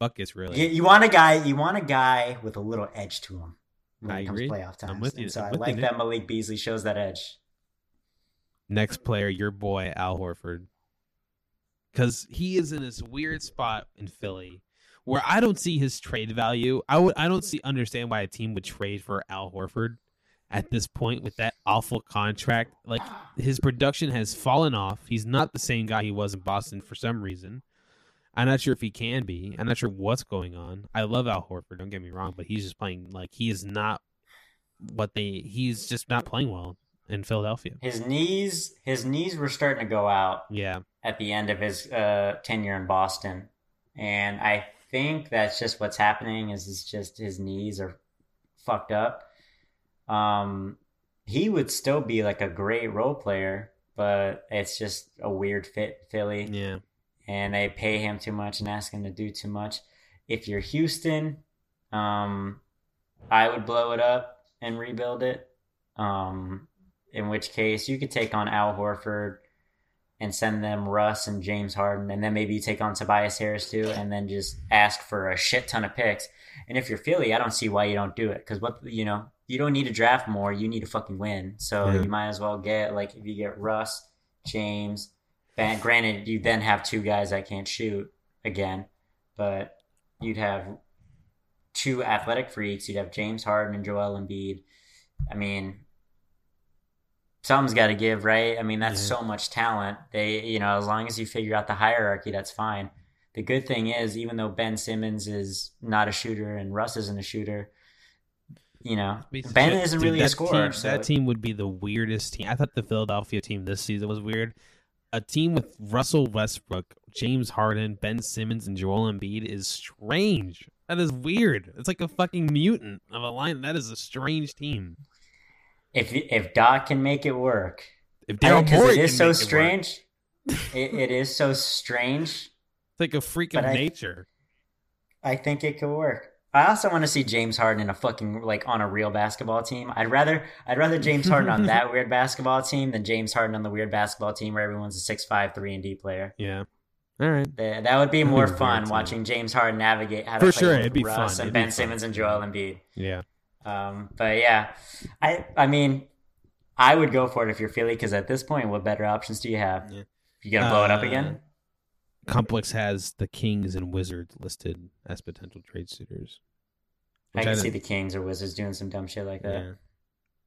Buckets, really. You want a guy with a little edge to him when it comes to playoff time. I'm with you. So I like that Malik Beasley shows that edge. Next player, your boy Al Horford. Because he is in this weird spot in Philly where I don't see his trade value. I don't understand why a team would trade for Al Horford at this point with that awful contract. Like, his production has fallen off. He's not the same guy he was in Boston for some reason. I'm not sure if he can be. I'm not sure what's going on. I love Al Horford, don't get me wrong, but he's just playing like he's just not playing well in Philadelphia. His knees were starting to go out at the end of his tenure in Boston. And I think that's just what's happening is it's just his knees are fucked up. He would still be like a great role player, but it's just a weird fit Philly. Yeah. And they pay him too much and ask him to do too much. If you're Houston, I would blow it up and rebuild it. In which case you could take on Al Horford and send them Russ and James Harden, and then maybe you take on Tobias Harris too, and then just ask for a shit ton of picks. And if you're Philly, I don't see why you don't do it, because you don't need to draft more. You need to fucking win. So you might as well get, like, if you get Russ, James, Ben, granted, you then have two guys that can't shoot again, but you'd have two athletic freaks. You'd have James Harden and Joel Embiid. I mean, something's got to give, right? I mean, that's so much talent. They, you know, as long as you figure out the hierarchy, that's fine. The good thing is, even though Ben Simmons is not a shooter and Russ isn't a shooter, you know, Ben isn't really a scorer. That team would be the weirdest team. I thought the Philadelphia team this season was weird. A team with Russell Westbrook, James Harden, Ben Simmons, and Joel Embiid is strange. That is weird. It's like a fucking mutant of a line. That is a strange team. If Doc can make it work, if Daryl Morey can so make strange, it work, it is so strange. It's like a freak of nature. I think it could work. I also want to see James Harden in a fucking, like, on a real basketball team. I'd rather James Harden on that weird basketball team than James Harden on the weird basketball team where everyone's a 6'5", 3-and-D player. Yeah. All right. That would be more fun watching James Harden navigate how to play with Russ and Ben Simmons and Joel Embiid. Yeah. But yeah, I mean, I would go for it if you're Philly, because at this point, what better options do you have? Yeah. You gonna blow it up again? Complex has the Kings and Wizards listed as potential trade suitors. I can see the Kings or Wizards doing some dumb shit like that. Yeah.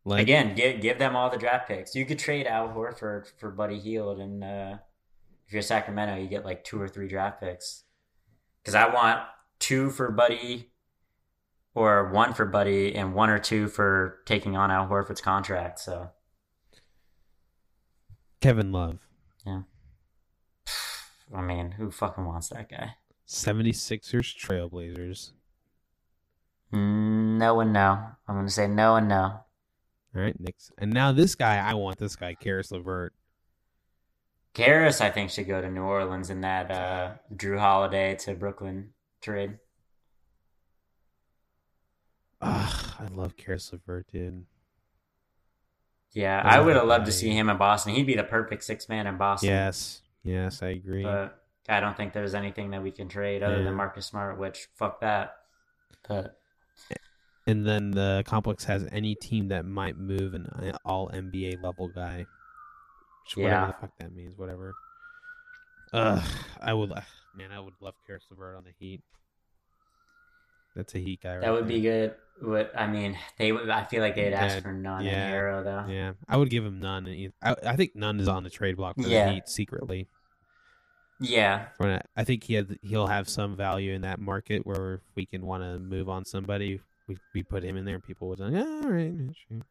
Like, again, give them all the draft picks. You could trade Al Horford for Buddy Hield, and if you're Sacramento, you get like 2 or 3 draft picks. Because I want 2 for Buddy, or 1 for Buddy, and 1 or 2 for taking on Al Horford's contract. So, Kevin Love. Yeah. I mean, who fucking wants that guy? 76ers, Trailblazers. No and no. I'm going to say no and no. All right, Knicks. And now this guy, I want this guy, Karis LeVert. Karis, I think, should go to New Orleans in that Jrue Holiday to Brooklyn trade. Ugh, I love Karis LeVert, dude. Yeah, I would have loved to see him in Boston. He'd be the perfect 6-man in Boston. Yes, I agree. But I don't think there's anything that we can trade other than Marcus Smart, which, fuck that. But. And then the complex has any team that might move an all-NBA level guy. Which, whatever the fuck that means, whatever. I would love Karis LeVert on the Heat. That's a Heat guy right there. That would be good. I feel like they'd ask for Nunn and Hero, though. Yeah, I would give him Nunn. I think Nunn is on the trade block for the Heat secretly. Yeah, I think he'll have some value in that market where if we can want to move on somebody, we put him in there, and people would be like, "Yeah, all right, sure."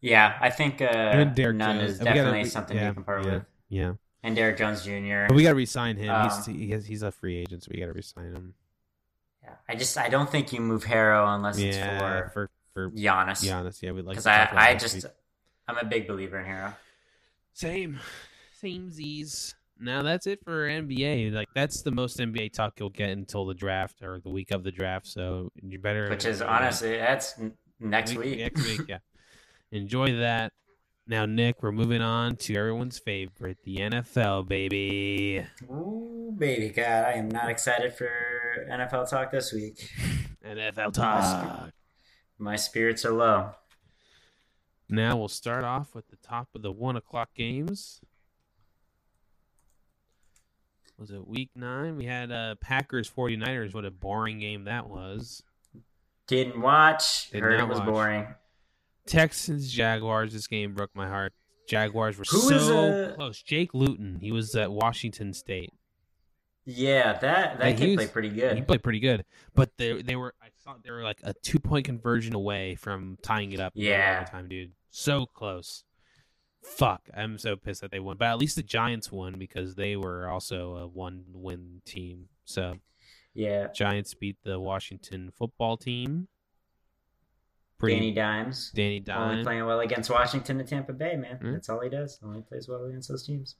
Yeah, I think Nunn is definitely something you can part with. Yeah, and Derrick Jones Jr. But we got to re-sign him. He's a free agent, so we got to re-sign him. Yeah, I don't think you move Harrow unless it's for Giannis. Giannis, yeah, we'd like. Because I'm a big believer in Harrow. Same Z's. Now that's it for NBA. Like, that's the most NBA talk you'll get until the draft or the week of the draft. So you better. Which is honestly, that's next week. Next week, yeah. Enjoy that. Now, Nick, we're moving on to everyone's favorite, the NFL, baby. Ooh, baby, God, I am not excited for NFL talk this week. NFL talk. My spirits are low. Now we'll start off with the top of the 1:00 games. Was it week 9? We had Packers 49ers. What a boring game that was. Didn't watch. Heard it was boring. Texans Jaguars. This game broke my heart. Jaguars were so close. Jake Luton. He was at Washington State. Yeah, that kid played pretty good. He played pretty good, but they were like a 2-point conversion away from tying it up. Yeah, all the time, dude. So close. Fuck, I'm so pissed that they won. But at least the Giants won because they were also a 1-win team. So yeah, Giants beat the Washington football team. Danny Dimes. Only playing well against Washington and Tampa Bay, man. Mm-hmm. That's all he does. Only plays well against those teams.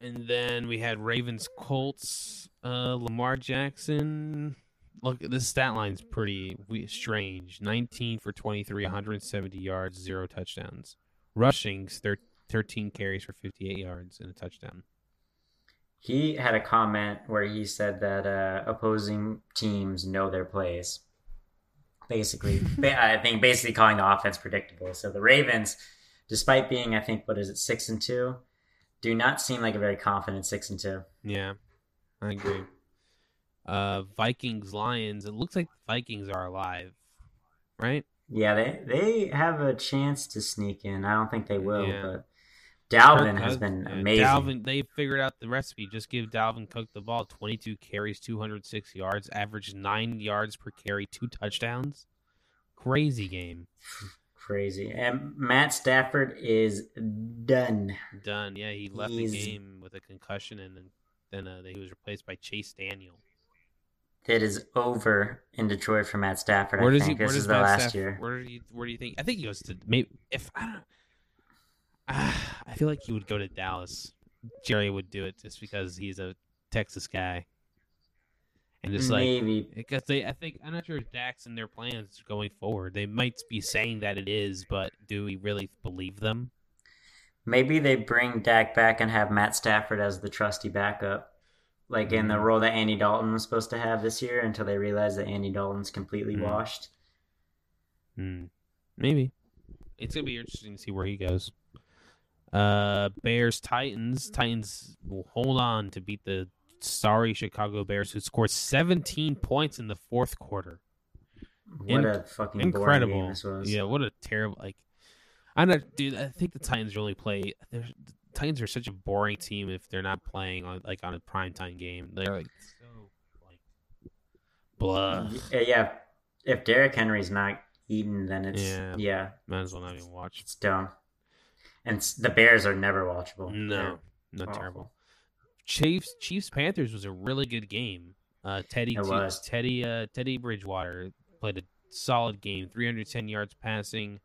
And then we had Ravens Colts. Lamar Jackson. Look, this stat line's pretty strange. 19 for 23, 170 yards, 0 touchdowns. Rushing, 13 carries for 58 yards and a touchdown. He had a comment where he said that opposing teams know their plays. basically. I think basically calling the offense predictable. So the Ravens, despite being, I think, what is it, 6-2, do not seem like a very confident 6-2. Yeah, I agree. Vikings, Lions. It looks like the Vikings are alive, right? Yeah, they have a chance to sneak in. I don't think they will, but Dalvin Cook has been amazing. Dalvin, they figured out the recipe. Just give Dalvin Cook the ball. 22 carries, 206 yards, average 9 yards per carry, 2 touchdowns. Crazy game. Crazy. And Matt Stafford is done. Done. Yeah, he left the game with a concussion, and then he was replaced by Chase Daniel. It is over in Detroit for Matt Stafford. Where does he? This is the last year. Where do you think? I think he goes to maybe if I don't. I feel like he would go to Dallas. Jerry would do it just because he's a Texas guy, and just like maybe because I'm not sure if Dak's in their plans going forward. They might be saying that it is, but do we really believe them? Maybe they bring Dak back and have Matt Stafford as the trusty backup, like in the role that Andy Dalton was supposed to have this year, until they realize that Andy Dalton's completely washed. Maybe it's gonna be interesting to see where he goes. Bears, Titans will hold on to beat the sorry Chicago Bears, who scored 17 points in the fourth quarter. What a fucking incredible boring game this was. Yeah, what a terrible, like, I think the Titans really play. The Titans are such a boring team if they're not playing on a primetime game. They're like so like blah. Yeah, if Derrick Henry's not eaten, then it's might as well not even watch. It's dumb. And the Bears are never watchable. No, not terrible. Chiefs Panthers was a really good game. Teddy Bridgewater played a solid game. 310 yards passing.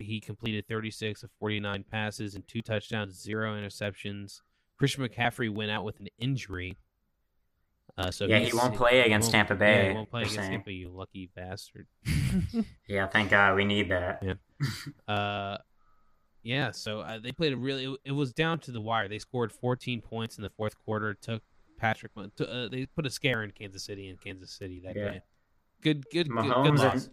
He completed 36 of 49 passes and 2 touchdowns, 0 interceptions. Christian McCaffrey went out with an injury. He won't play against Tampa Bay. Yeah, he won't play against Tampa, you lucky bastard. Yeah, thank God. We need that. Yeah. So they played a really. It was down to the wire. They scored 14 points in the fourth quarter. Took Patrick. They put a scare in Kansas City that day. Good. Mahomes loss.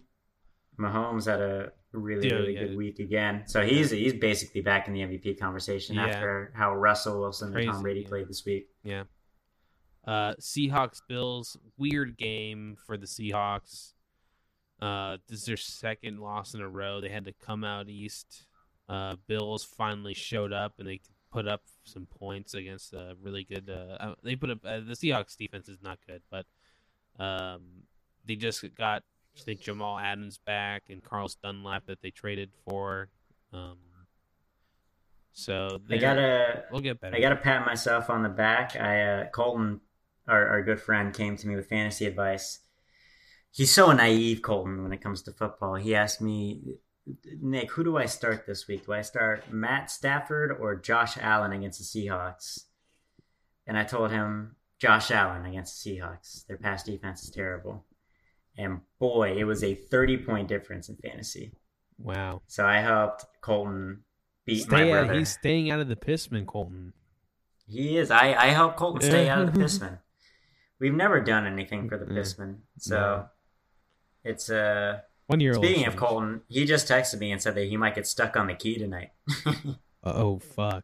Mahomes had a really good week again. So he's basically back in the MVP conversation after how Russell Wilson and Tom Brady played this week. Yeah. Seahawks Bills, weird game for the Seahawks. This is their second loss in a row. They had to come out east. Bills finally showed up and they put up some points against a really good. They put up the Seahawks defense is not good, but they just got I think Jamal Adams back and Carlos Dunlap that they traded for. We'll get better. I gotta pat myself on the back. Colton, our good friend, came to me with fantasy advice. He's so naive, Colton, when it comes to football. He asked me, Nick, who do I start this week? Do I start Matt Stafford or Josh Allen against the Seahawks? And I told him Josh Allen against the Seahawks. Their pass defense is terrible. And boy, it was a 30-point difference in fantasy. Wow. So I helped Colton beat my brother. He's staying out of the pissman, Colton. He is. I helped Colton stay out of the pissman. We've never done anything for the pissman. So it's a... Speaking of Colton, he just texted me and said that he might get stuck on the key tonight. Oh, fuck.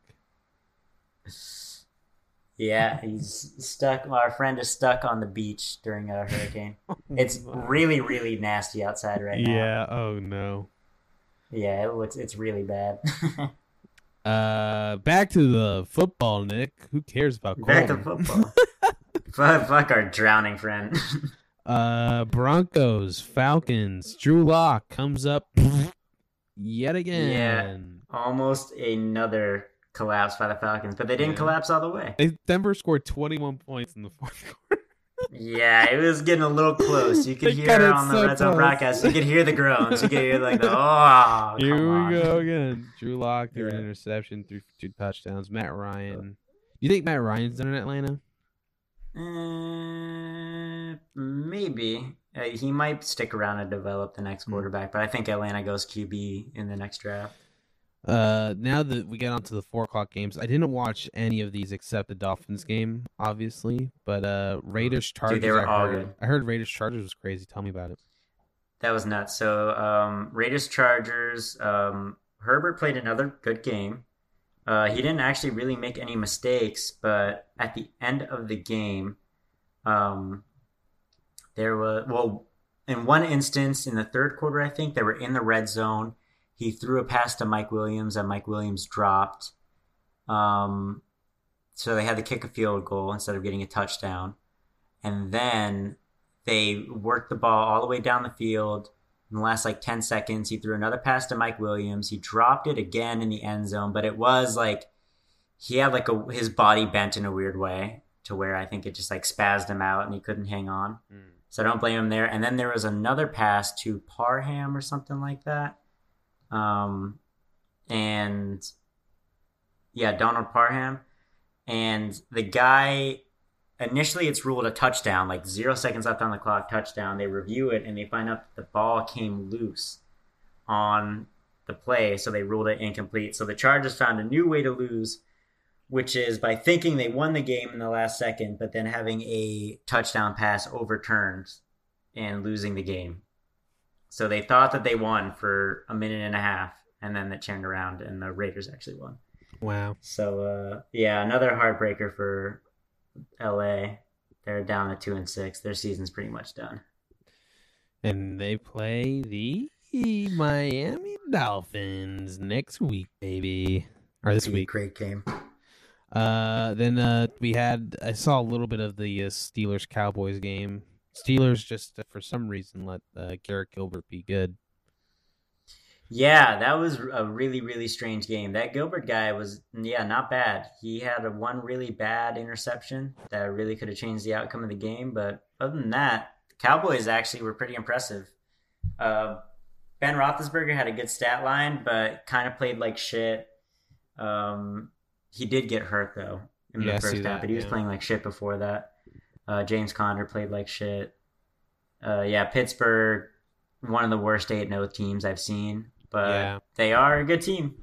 Yeah, he's stuck. Our friend is stuck on the beach during a hurricane. It's really, really nasty outside right now. Yeah, oh no. Yeah, it's really bad. Back to the football, Nick. Who cares about Colton? Back to football. Fuck our drowning friend. Broncos, Falcons, Drew Lock comes up yet again. Yeah, almost another collapse by the Falcons, but they didn't collapse all the way. Denver scored 21 points in the fourth quarter. Yeah, it was getting a little close. You could hear it on the Red Zone broadcast. You could hear the groans. You could hear like the go again. Drew Lock threw an interception, threw 2 touchdowns. Matt Ryan. You think Matt Ryan's done in Atlanta? Maybe he might stick around and develop the next quarterback, but I think Atlanta goes QB in the next draft. Now that we get onto the 4:00 games, I didn't watch any of these except the Dolphins game, obviously. But Raiders Chargers, I heard Raiders Chargers was crazy. Tell me about it. That was nuts. So Raiders, Chargers, Herbert played another good game. He didn't actually really make any mistakes, but at the end of the game, there was, well, in one instance in the third quarter, I think they were in the red zone. He threw a pass to Mike Williams and Mike Williams dropped. So they had to kick a field goal instead of getting a touchdown. And then they worked the ball all the way down the field. In the last like 10 seconds, he threw another pass to Mike Williams. He dropped it again in the end zone, but it was like he had like his body bent in a weird way to where I think it just like spazzed him out and he couldn't hang on. So I don't blame him there. And then there was another pass to Parham or something like that. And yeah, Donald Parham. And the guy, initially it's ruled a touchdown, like 0 seconds left on the clock, touchdown. They review it and they find out that the ball came loose on the play, so they ruled it incomplete. So the Chargers found a new way to lose, which is by thinking they won the game in the last second, but then having a touchdown pass overturned and losing the game. So they thought that they won for a minute and a half, and then it turned around and the Raiders actually won. Wow. So, yeah, another heartbreaker for LA. They're down to 2-6. Their season's pretty much done. And they play the Miami Dolphins next week, baby. Or this week. Great game. Then we had, I saw a little bit of the Steelers-Cowboys game. Steelers just, for some reason, let Garrett Gilbert be good. Yeah, that was a really, really strange game. That Gilbert guy was, not bad. He had one really bad interception that really could have changed the outcome of the game. But other than that, the Cowboys actually were pretty impressive. Ben Roethlisberger had a good stat line, but kind of played like shit. He did get hurt, though, in the first half, but he was playing like shit before that. James Conner played like shit. Pittsburgh, one of the worst 8-0 teams I've seen. But they are a good team.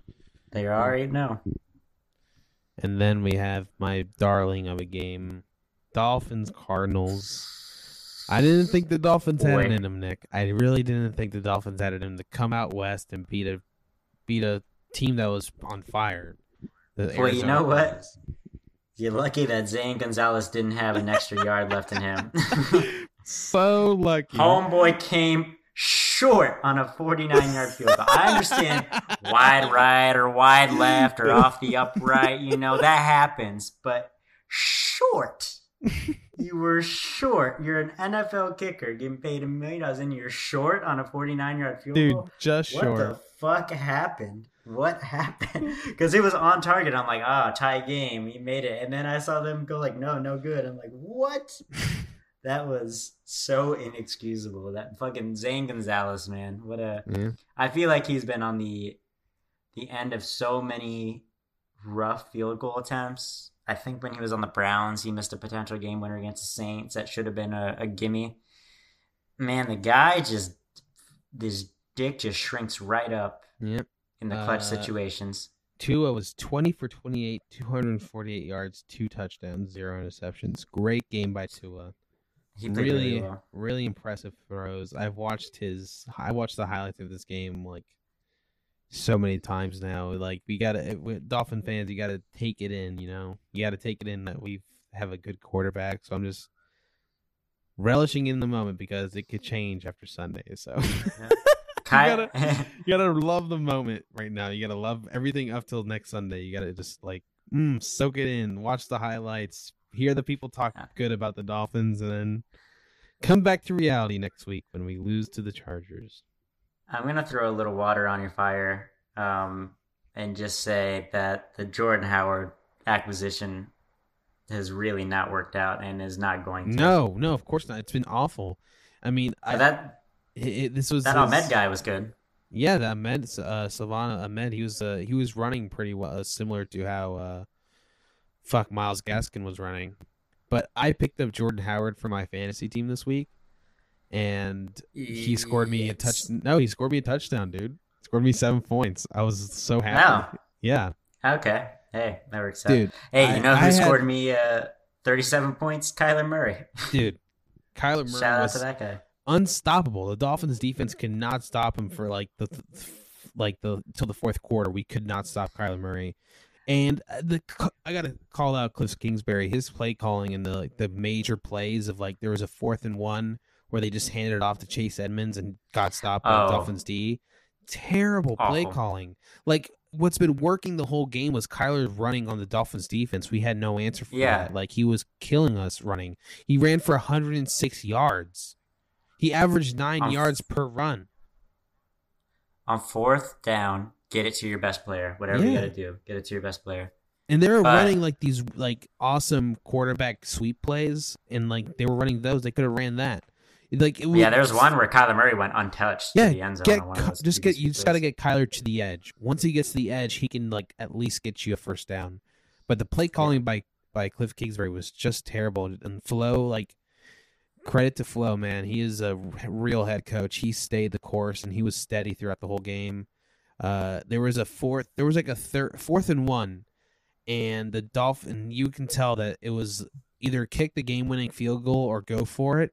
They are 8-0. And then we have my darling of a game, Dolphins-Cardinals. I didn't think the Dolphins had it in them, Nick. I really didn't think the Dolphins had it in them to come out west and beat a team that was on fire. Well, you know what? You're lucky that Zane Gonzalez didn't have an extra yard left in him. So lucky. Homeboy came short on a 49-yard field goal. I understand wide right or wide left or off the upright, that happens. But short. You were short. You're an NFL kicker getting paid $1 million and you're short on a 49-yard field goal. Dude, just short. What the fuck happened? What happened? Because it was on target. I'm like, tie game. He made it. And then I saw them go like, no good. I'm like, what? That was so inexcusable. That fucking Zane Gonzalez, man. What a... Yeah. I feel like he's been on the end of so many rough field goal attempts. I think when he was on the Browns, he missed a potential game winner against the Saints. That should have been a gimme. Man, the guy just... His dick just shrinks right up. Yep. In the clutch situations. Tua was 20 for 28, 248 yards, 2 touchdowns, 0 interceptions. Great game by Tua. He played really well. Really impressive throws. I watched the highlights of this game like so many times now. Like Dolphin fans, you gotta take it in. You gotta take it in that we have a good quarterback. So I'm just relishing in the moment because it could change after Sunday. So. Yeah. You gotta love the moment right now. You gotta love everything up till next Sunday. You gotta just soak it in, watch the highlights, hear the people talk good about the Dolphins, and then come back to reality next week when we lose to the Chargers. I'm gonna throw a little water on your fire, and just say that the Jordan Howard acquisition has really not worked out and is not going to. No, of course not. It's been awful. I mean, Ahmed guy was good. Yeah, the Ahmed, Savannah Ahmed. He was running pretty well, similar to how Myles Gaskin was running. But I picked up Jordan Howard for my fantasy team this week, and he scored me a touchdown. No, he scored me a touchdown, dude. He scored me 7 points. I was so happy. Wow. Yeah. Okay. Hey, that works out. Dude, hey, scored me 37 points? Kyler Murray. Dude, Kyler Murray. Shout out to that guy. unstoppable. The Dolphins defense cannot stop him for till the fourth quarter. We could not stop Kyler Murray. And I gotta call out Cliff Kingsbury, his play calling in the major plays of there was a 4th and 1 where they just handed it off to Chase Edmonds and got stopped by Dolphins D. Terrible play calling. What's been working the whole game was Kyler running on the Dolphins defense. We had no answer for that. He was killing us running. He ran for 106 yards. He averaged 9 yards per run. On 4th down, get it to your best player. Whatever you got to do, get it to your best player. And they were running these awesome quarterback sweep plays, and they were running those. They could have ran that. There was one where Kyler Murray went untouched to the end zone. You just got to get Kyler to the edge. Once he gets to the edge, he can at least get you a first down. But the play calling by Cliff Kingsbury was just terrible. And Flo, credit to Flo, man. He is a real head coach. He stayed the course, and he was steady throughout the whole game. There was a fourth. There was a 4th and 1, and the Dolphin. You can tell that it was either kick the game-winning field goal or go for it.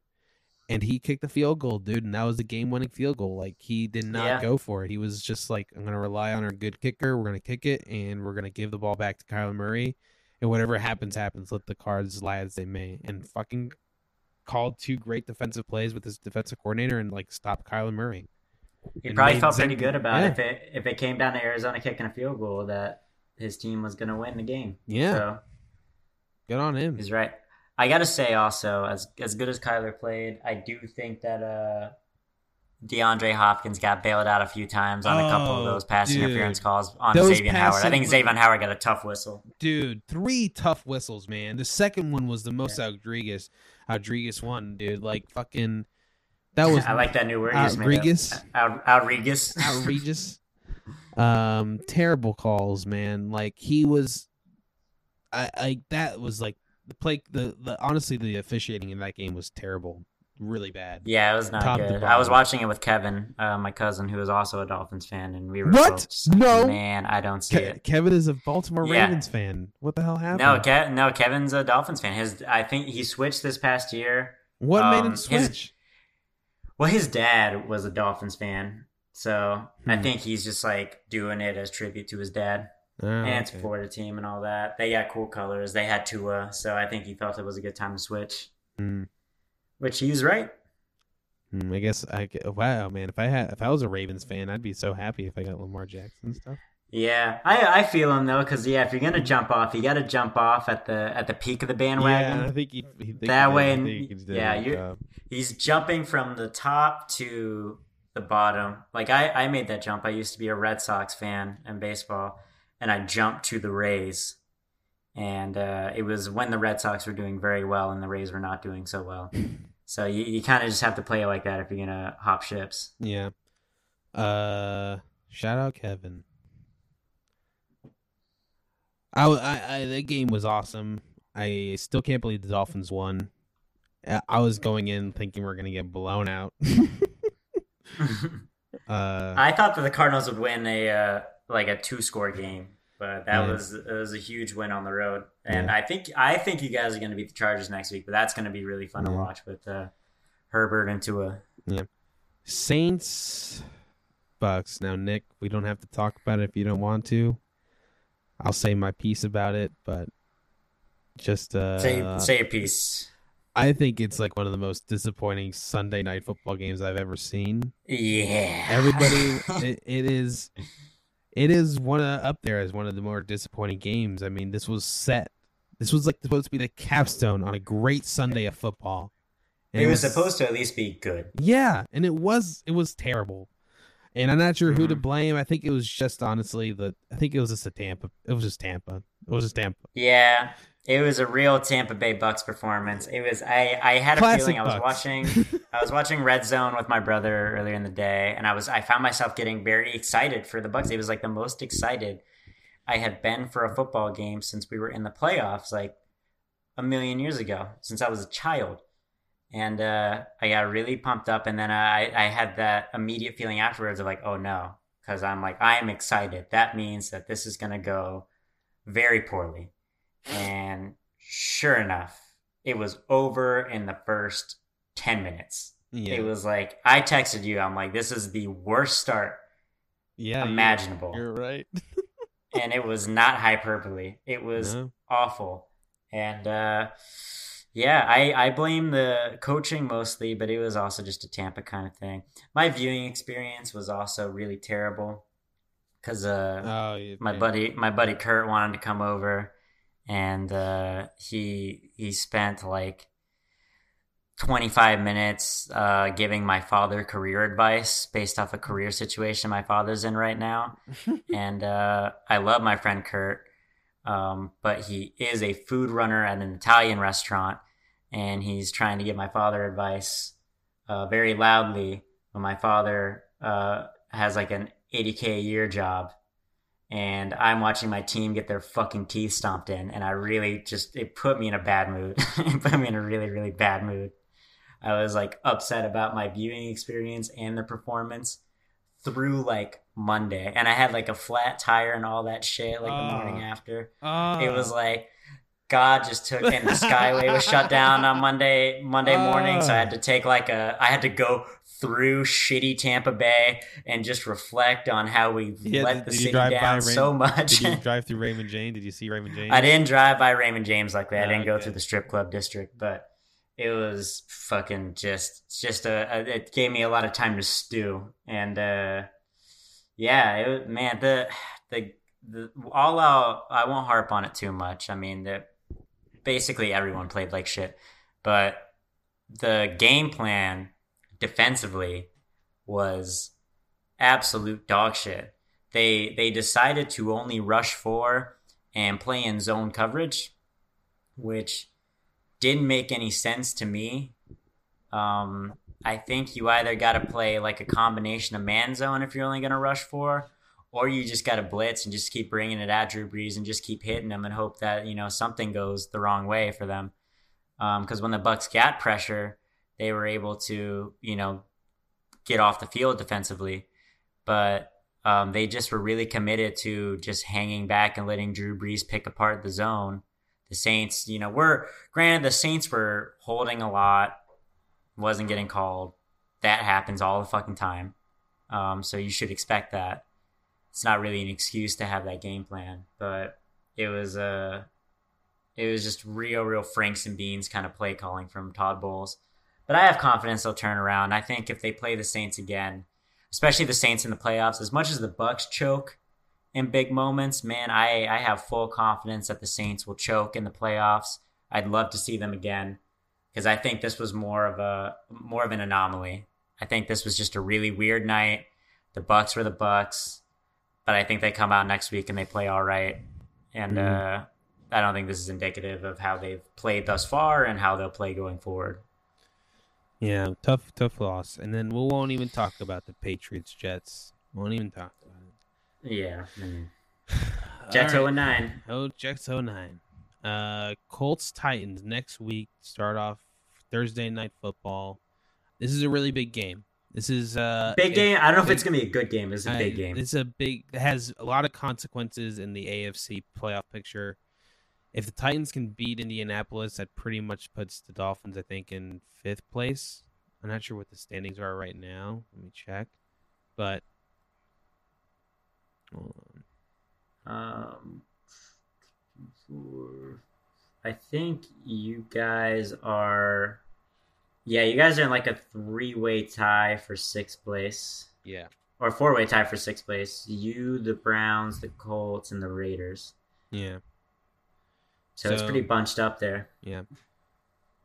And he kicked the field goal, dude, and that was the game-winning field goal. He did not go for it. He was just I'm going to rely on our good kicker. We're going to kick it, and we're going to give the ball back to Kyler Murray. And whatever happens, happens. Let the cards lie as they may. And fucking called 2 great defensive plays with his defensive coordinator and, stopped Kyler Murray. He probably felt pretty good about it. If it came down to Arizona kicking a field goal, that his team was going to win the game. Yeah. So, good on him. He's right. I gotta say also, as good as Kyler played, I do think that DeAndre Hopkins got bailed out a few times on a couple of those pass interference calls on Xavier Howard. I think Xavier Howard got a tough whistle. Dude, 3 tough whistles, man. The second one was the most outrageous one, dude. Fucking that was. I like that new word. Outrageous. Outrageous. Terrible calls, man. He was. That was honestly, the officiating in that game was terrible, really bad. Yeah, it was not good. I was watching it with Kevin, my cousin, who is also a Dolphins fan, and we were man, I don't see it. Kevin is a Baltimore Ravens fan. What the hell happened? No, Kevin's a Dolphins fan. I think he switched this past year. What made him switch? His dad was a Dolphins fan, so I think he's just doing it as tribute to his dad. And it's Florida team and all that. They got cool colors. They had Tua, so I think he felt it was a good time to switch. Which he was right. I guess wow, man. If I was a Ravens fan, I'd be so happy if I got Lamar Jackson and stuff. Yeah, I feel him though, because if you're gonna jump off, you got to jump off at the peak of the bandwagon. Yeah, I think he's jumping from the top to the bottom. I made that jump. I used to be a Red Sox fan in baseball. And I jumped to the Rays, and it was when the Red Sox were doing very well and the Rays were not doing so well. So you kind of just have to play it like that if you're gonna hop ships. Yeah. Shout out Kevin. That game was awesome. I still can't believe the Dolphins won. I was going in thinking we're gonna get blown out. I thought that the Cardinals would win a 2-score game, but it was a huge win on the road. And I think you guys are going to beat the Chargers next week, but that's going to be really fun to watch with Herbert and Tua. Yeah. Saints, Bucks. Now, Nick, we don't have to talk about it if you don't want to. I'll say my piece about it, but just say your piece. I think it's one of the most disappointing Sunday night football games I've ever seen. Yeah. Everybody, it is... It is up there as one of the more disappointing games. I mean, this was set. This was supposed to be the capstone on a great Sunday of football. And it was supposed to at least be good. Yeah, and it was terrible. And I'm not sure who to blame. I think it was just honestly Tampa. It was just Tampa. Yeah, it was a real Tampa Bay Bucks performance. It was I had a feeling I was watching Red Zone with my brother earlier in the day, and I found myself getting very excited for the Bucks. It was the most excited I had been for a football game since we were in the playoffs a million years ago, since I was a child. And I got really pumped up, and then I had that immediate feeling afterwards of oh no, because I'm I'm excited. That means that this is going to go very poorly. And sure enough, it was over in the first 10 minutes. Yeah. It was like, I texted you. I'm like, this is the worst start imaginable. You're right. And it was not hyperbole. It was awful. And I blame the coaching mostly, but it was also just a Tampa kind of thing. My viewing experience was also really terrible because my buddy Kurt wanted to come over, and he spent like 25 minutes giving my father career advice based off a career situation my father's in right now. And I love my friend Kurt, but he is a food runner at an Italian restaurant, and he's trying to give my father advice very loudly when my father has like an $80K a year job, and I'm watching my team get their fucking teeth stomped in, and it put me in a bad mood. It put me in a really, really bad mood. I was like upset about my viewing experience and the performance through like Monday, and I had like a flat tire and all that shit like the morning after. It was like God just took, and the Skyway was shut down on Monday morning, so I had to take I had to go through shitty Tampa Bay and just reflect on how we let the city down so much. Did you drive through Raymond James? Did you see Raymond James? I didn't drive by Raymond James like that. I didn't go through the strip club district, but it was fucking it gave me a lot of time to stew. And I won't harp on it too much. I mean, basically everyone played like shit, but the game plan defensively was absolute dog shit. They decided to only rush four and play in zone coverage, which didn't make any sense to me. I think you either got to play like a combination of man zone if you're only going to rush four, or you just got to blitz and just keep bringing it at Drew Brees and just keep hitting them and hope that, you know, something goes the wrong way for them. Because when the Bucks got pressure, they were able to, you know, get off the field defensively. But they just were really committed to just hanging back and letting Drew Brees pick apart the zone. The Saints, you know, the Saints were holding a lot, wasn't getting called. That happens all the fucking time. So you should expect that. It's not really an excuse to have that game plan, but it was just real Franks and Beans kind of play calling from Todd Bowles. But I have confidence they'll turn around. I think if they play the Saints again, especially the Saints in the playoffs, as much as the Bucks choke in big moments, man, I have full confidence that the Saints will choke in the playoffs. I'd love to see them again because I think this was more of an anomaly. I think this was just a really weird night. The Bucks were the Bucks. But I think they come out next week and they play all right. And I don't think this is indicative of how they've played thus far and how they'll play going forward. Yeah, tough loss. And then we won't even talk about the Patriots-Jets. Won't even talk about it. Yeah. Jets 0-9. Oh, Jets 0-9. Colts-Titans next week. Start off Thursday Night Football. This is a really big game. This is a big game. I don't know if it's going to be a good game. It's a big game. It has a lot of consequences in the AFC playoff picture. If the Titans can beat Indianapolis, that pretty much puts the Dolphins, I think, in fifth place. I'm not sure what the standings are right now. Let me check. But hold on. I think you guys are... Yeah, you guys are in like a three-way tie for sixth place. Yeah. Or four-way tie for sixth place. You, the Browns, the Colts, and the Raiders. Yeah. So it's pretty bunched up there. Yeah.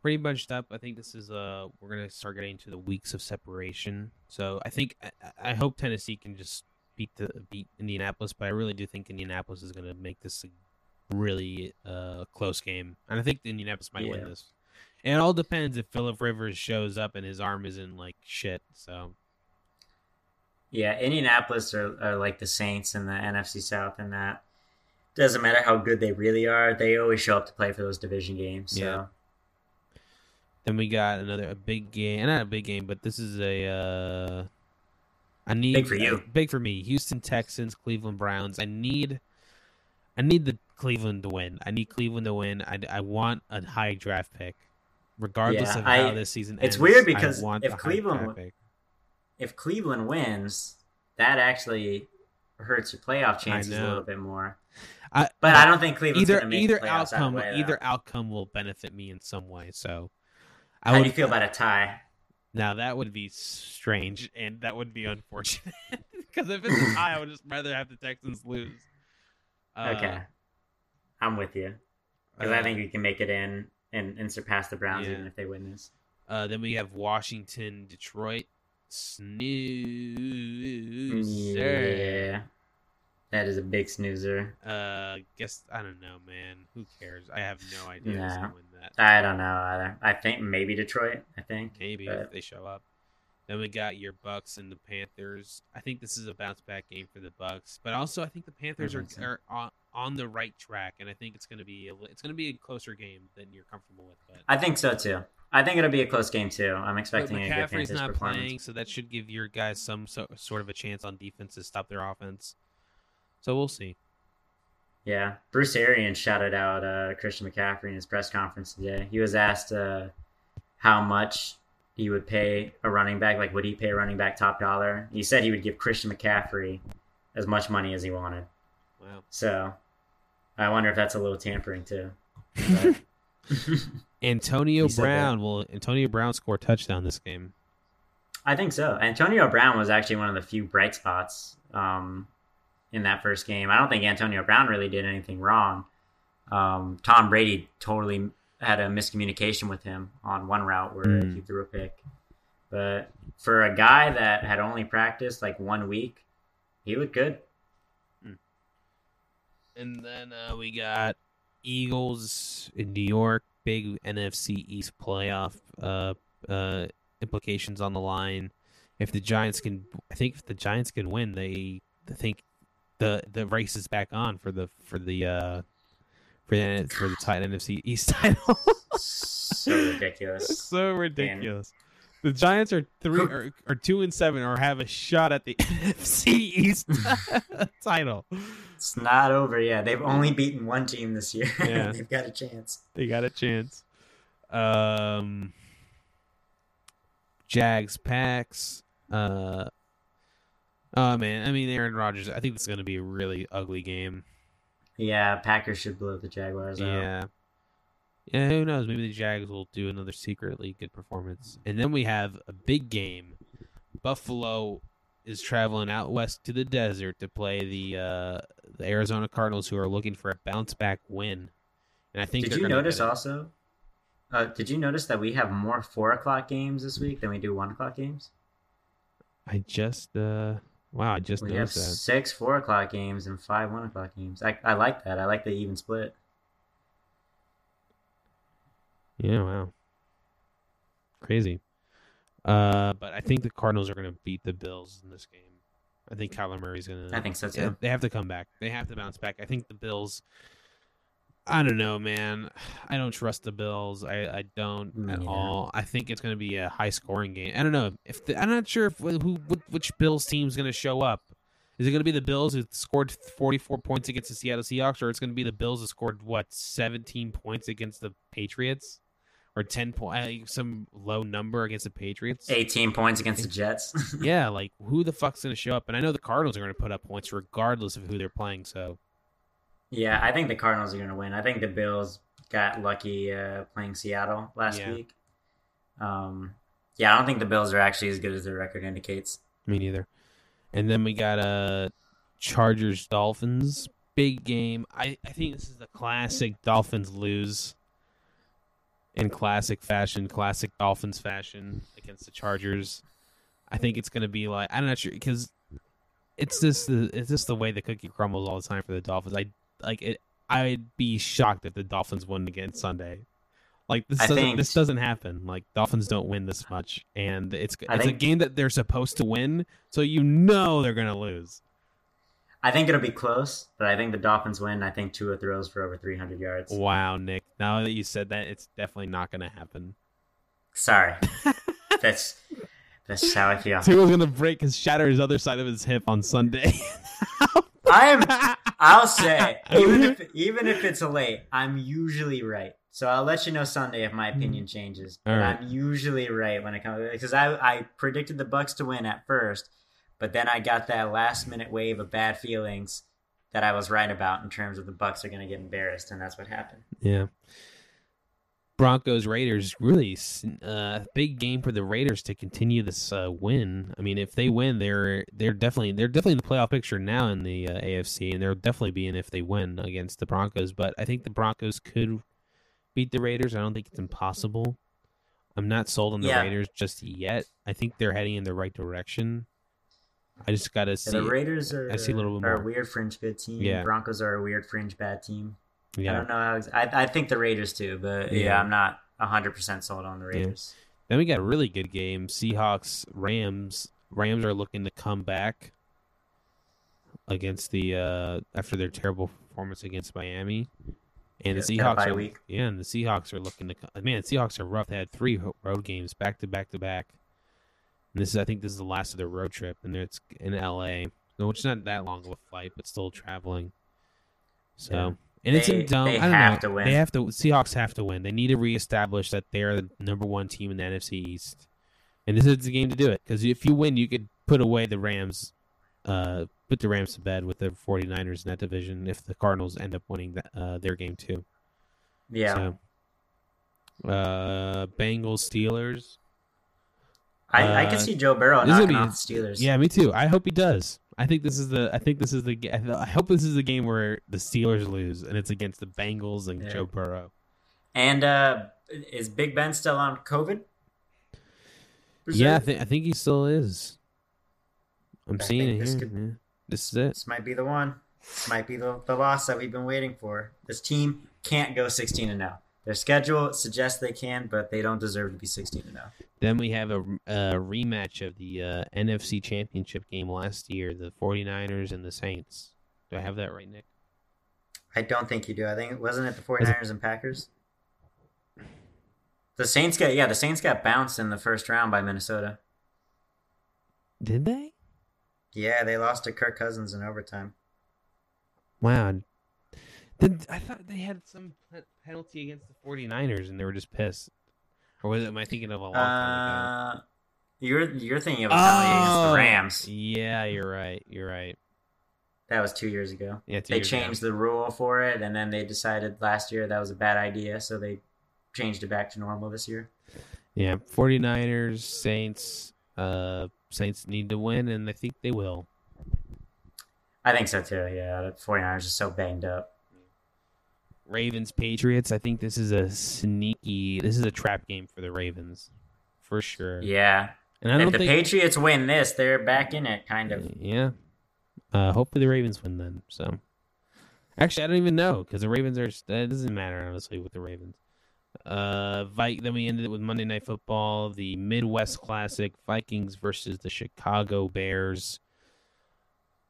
Pretty bunched up. I think this is we're going to start getting to the weeks of separation. So I think I hope Tennessee can just beat Indianapolis, but I really do think Indianapolis is going to make this a really close game. And I think Indianapolis might win this. And it all depends if Phillip Rivers shows up and his arm isn't like shit. So, yeah, Indianapolis are like the Saints in the NFC South, and that doesn't matter how good they really are. They always show up to play for those division games. So. Yeah. Then we got a big game, not a big game, but this is big for you, big for me. Houston Texans, Cleveland Browns. I need Cleveland to win. I want a high draft pick. regardless of how this season ends. It's weird because if Cleveland wins, that actually hurts your playoff chances a little bit more. But I don't think Cleveland's going to make the playoffs that way, though. Either outcome will benefit me in some way. So, how do you feel about a tie? Now, that would be strange, and that would be unfortunate. Because if it's a tie, I would just rather have the Texans lose. Okay. I'm with you. Because I think we can make it in and surpass the Browns even if they win this. Then we have Washington, Detroit. Snoozer. Yeah. That is a big snoozer. I don't know, man. Who cares? I have no idea who's going to win that. I don't know either. I think maybe Detroit. Maybe if they show up. Then we got your Bucks and the Panthers. I think this is a bounce-back game for the Bucks, but also I think the Panthers are on the right track, and I think it's going to be a closer game than you're comfortable with. But I think so too. I think it'll be a close game too. I'm expecting a good Panthers not performance. Playing, so that should give your guys some sort of a chance on defense to stop their offense. So we'll see. Yeah, Bruce Arians shouted out Christian McCaffrey in his press conference today. He was asked how much he would pay a running back, like would he pay a running back top dollar? He said he would give Christian McCaffrey as much money as he wanted. Wow. So I wonder if that's a little tampering too. But... Antonio Brown score touchdown this game? I think so. Antonio Brown was actually one of the few bright spots in that first game. I don't think Antonio Brown really did anything wrong. Tom Brady totally had a miscommunication with him on one route where he threw a pick. But for a guy that had only practiced like 1 week, he looked good. And then we got Eagles in New York, big NFC East playoff implications on the line. If the Giants can win, the race is back on for the tight NFC East title. So ridiculous. Man. The Giants are 2-7, or have a shot at the NFC East title. It's not over yet. They've only beaten one team this year. Yeah. They've got a chance. Jags, Packs. Oh man, I mean Aaron Rodgers. I think it's going to be a really ugly game. Yeah, Packers should blow the Jaguars out. Yeah, who knows? Maybe the Jags will do another secretly good performance. And then we have a big game. Buffalo is traveling out west to the desert to play the Arizona Cardinals, who are looking for a bounce back win. And I think. Did you notice that we have more 4:00 games this week than we do 1:00 games? I just noticed that. We have 6 4:00 games and 5 1:00 games. I like that. I like the even split. Yeah, wow. Crazy. But I think the Cardinals are going to beat the Bills in this game. I think Kyler Murray's going to... I think so, too. They have to come back. They have to bounce back. I think the Bills... I don't know, man. I don't trust the Bills. I don't at all. I think it's going to be a high-scoring game. I don't know. I'm not sure which Bills team's going to show up. Is it going to be the Bills who scored 44 points against the Seattle Seahawks, or it's going to be the Bills who scored, 17 points against the Patriots? Or 10 points, some low number against the Patriots. 18 points against the Jets. Yeah, like, who the fuck's going to show up? And I know the Cardinals are going to put up points regardless of who they're playing, so... Yeah, I think the Cardinals are going to win. I think the Bills got lucky playing Seattle last week. I don't think the Bills are actually as good as their record indicates. Me neither. And then we got Chargers-Dolphins. Big game. I think this is the classic Dolphins lose in classic Dolphins fashion against the Chargers. I think it's going to be like, I'm not sure, because it's just the way the cookie crumbles all the time for the Dolphins. I'd be shocked if the Dolphins won again Sunday. Like this doesn't happen. Like Dolphins don't win this much, and it's a game that they're supposed to win. So you know they're gonna lose. I think it'll be close, but I think the Dolphins win. I think Tua throws for over 300 yards. Wow, Nick! Now that you said that, it's definitely not gonna happen. Sorry, that's how I feel. Tua's gonna shatter his other side of his hip on Sunday. I'll say, even if it's late, I'm usually right. So I'll let you know Sunday if my opinion changes. All right. I'm usually right when it comes, because I predicted the Bucks to win at first, but then I got that last minute wave of bad feelings that I was right about in terms of the Bucks are going to get embarrassed, and that's what happened. Yeah. Broncos Raiders, really big game for the Raiders to continue this win. I mean, if they win, they're definitely in the playoff picture now in the AFC, and they'll definitely be in if they win against the Broncos. But I think the Broncos could beat the Raiders. I don't think it's impossible. I'm not sold on the Raiders just yet. I think they're heading in the right direction. I just got to see. The Raiders are a weird fringe good team. Yeah. Broncos are a weird fringe bad team. Yeah. I don't know. I think the Raiders too, but yeah I'm not 100% sold on the Raiders. Yeah. Then we got a really good game. Seahawks, Rams. Rams are looking to come back against the after their terrible performance against Miami. And the Seahawks are weak. Yeah, and the Seahawks are looking to come. Man, the Seahawks are rough. They had 3 road games back to back to back. And I think this is the last of their road trip, and it's in LA, which is not that long of a flight, but still traveling. So yeah. And it's in Dome. I don't know. They have to win. Seahawks have to win. They need to reestablish that they're the number one team in the NFC East. And this is the game to do it. Because if you win, you could put away the Rams, put the Rams to bed with the 49ers in that division if the Cardinals end up winning their game too. Yeah. So, Bengals, Steelers. I can see Joe Burrow knocking off the Steelers. Yeah, me too. I hope he does. I hope this is the game where the Steelers lose, and it's against the Bengals and Joe Burrow. And is Big Ben still on COVID? Yeah, I think he still is. This is it. This might be the one. This might be the loss that we've been waiting for. This team can't go 16-0. Their schedule suggests they can, but they don't deserve to be 16-0. Then we have a rematch of the NFC Championship game last year, the 49ers and the Saints. Do I have that right, Nick? I don't think you do. I think wasn't it the 49ers and Packers? The Saints got bounced in the first round by Minnesota. Did they? Yeah, they lost to Kirk Cousins in overtime. Wow. I thought they had some penalty against the 49ers and they were just pissed. Or am I thinking of a long time ago? You're thinking of a penalty against the Rams. Yeah, you're right. That was 2 years ago. Yeah, they changed the rule for it, and then they decided last year that was a bad idea, so they changed it back to normal this year. Yeah, 49ers, Saints. Saints need to win, and I think they will. I think so, too. Yeah, the 49ers are so banged up. Ravens, Patriots. I think this is a trap game for the Ravens, for sure. Yeah, and if the Patriots win this, they're back in it, kind of. Yeah. Hopefully the Ravens win then. So, actually, I don't even know because the Ravens are. It doesn't matter honestly with the Ravens. Then we ended it with Monday Night Football, the Midwest Classic, Vikings versus the Chicago Bears.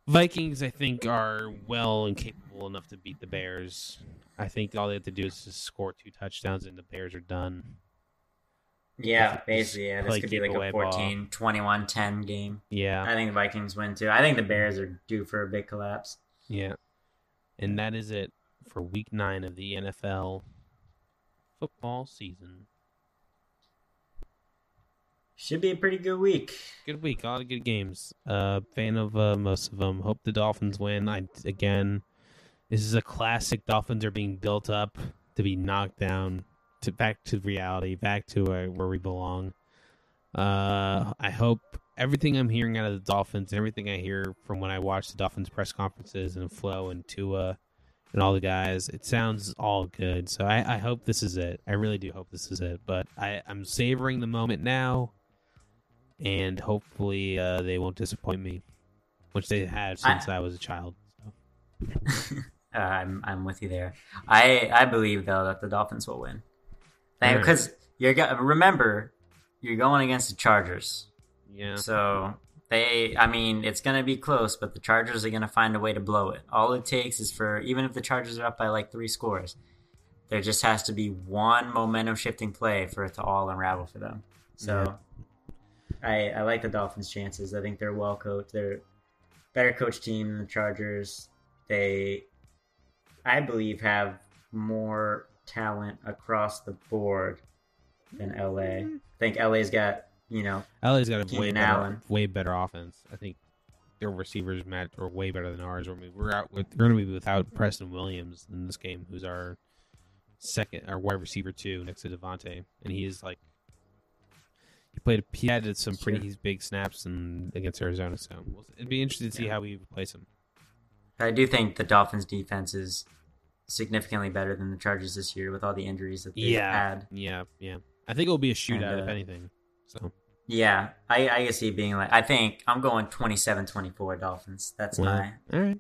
Vikings, I think, are well and capable enough to beat the Bears. I think all they have to do is just score 2 touchdowns and the Bears are done. Yeah, basically. Yeah. This could be like a 14, 21, 10 game. Yeah. I think the Vikings win too. I think the Bears are due for a big collapse. Yeah. And that is it for week 9 of the NFL football season. Should be a pretty good week. Good week. A lot of good games. Fan of most of them. Hope the Dolphins win. This is a classic. Dolphins are being built up to be knocked down, to back to reality, back to where we belong. I hope everything I'm hearing out of the Dolphins, everything I hear from when I watch the Dolphins press conferences and Flo and Tua and all the guys, it sounds all good. So I hope this is it. I really do hope this is it. But I'm savoring the moment now. And hopefully they won't disappoint me, which they have since I was a child. So. I'm with you there. I believe, though, that the Dolphins will win. Because remember, you're going against the Chargers. Yeah. So it's going to be close, but the Chargers are going to find a way to blow it. All it takes is even if the Chargers are up by like 3 scores, there just has to be one momentum-shifting play for it to all unravel for them. So. Yeah. I like the Dolphins' chances. I think they're well coached. They're a better coached team than the Chargers. They, I believe, have more talent across the board than LA. I think LA's got, you know, LA's got a way better offense. I think their receivers match are way better than ours. We're going to be without Preston Williams in this game, who's our wide receiver 2 next to Devontae, and he is like he had some pretty big snaps against Arizona, so it'd be interesting to see how we replace him. I do think the Dolphins' defense is significantly better than the Chargers this year with all the injuries that they've had. Yeah. I think it'll be a shootout, if anything. So yeah, I can see being like, I think I'm going 27-24 Dolphins. That's all right.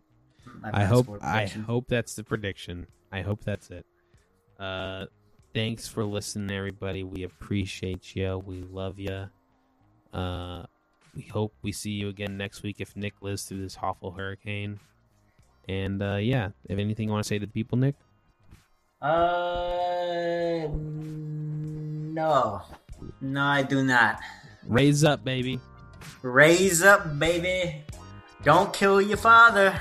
I hope that's the prediction. I hope that's it. Thanks for listening, everybody. We appreciate you. We love you. We hope we see you again next week if Nick lives through this awful hurricane. And if anything you want to say to the people, Nick? No, I do not. Raise up, baby. Raise up, baby. Don't kill your father.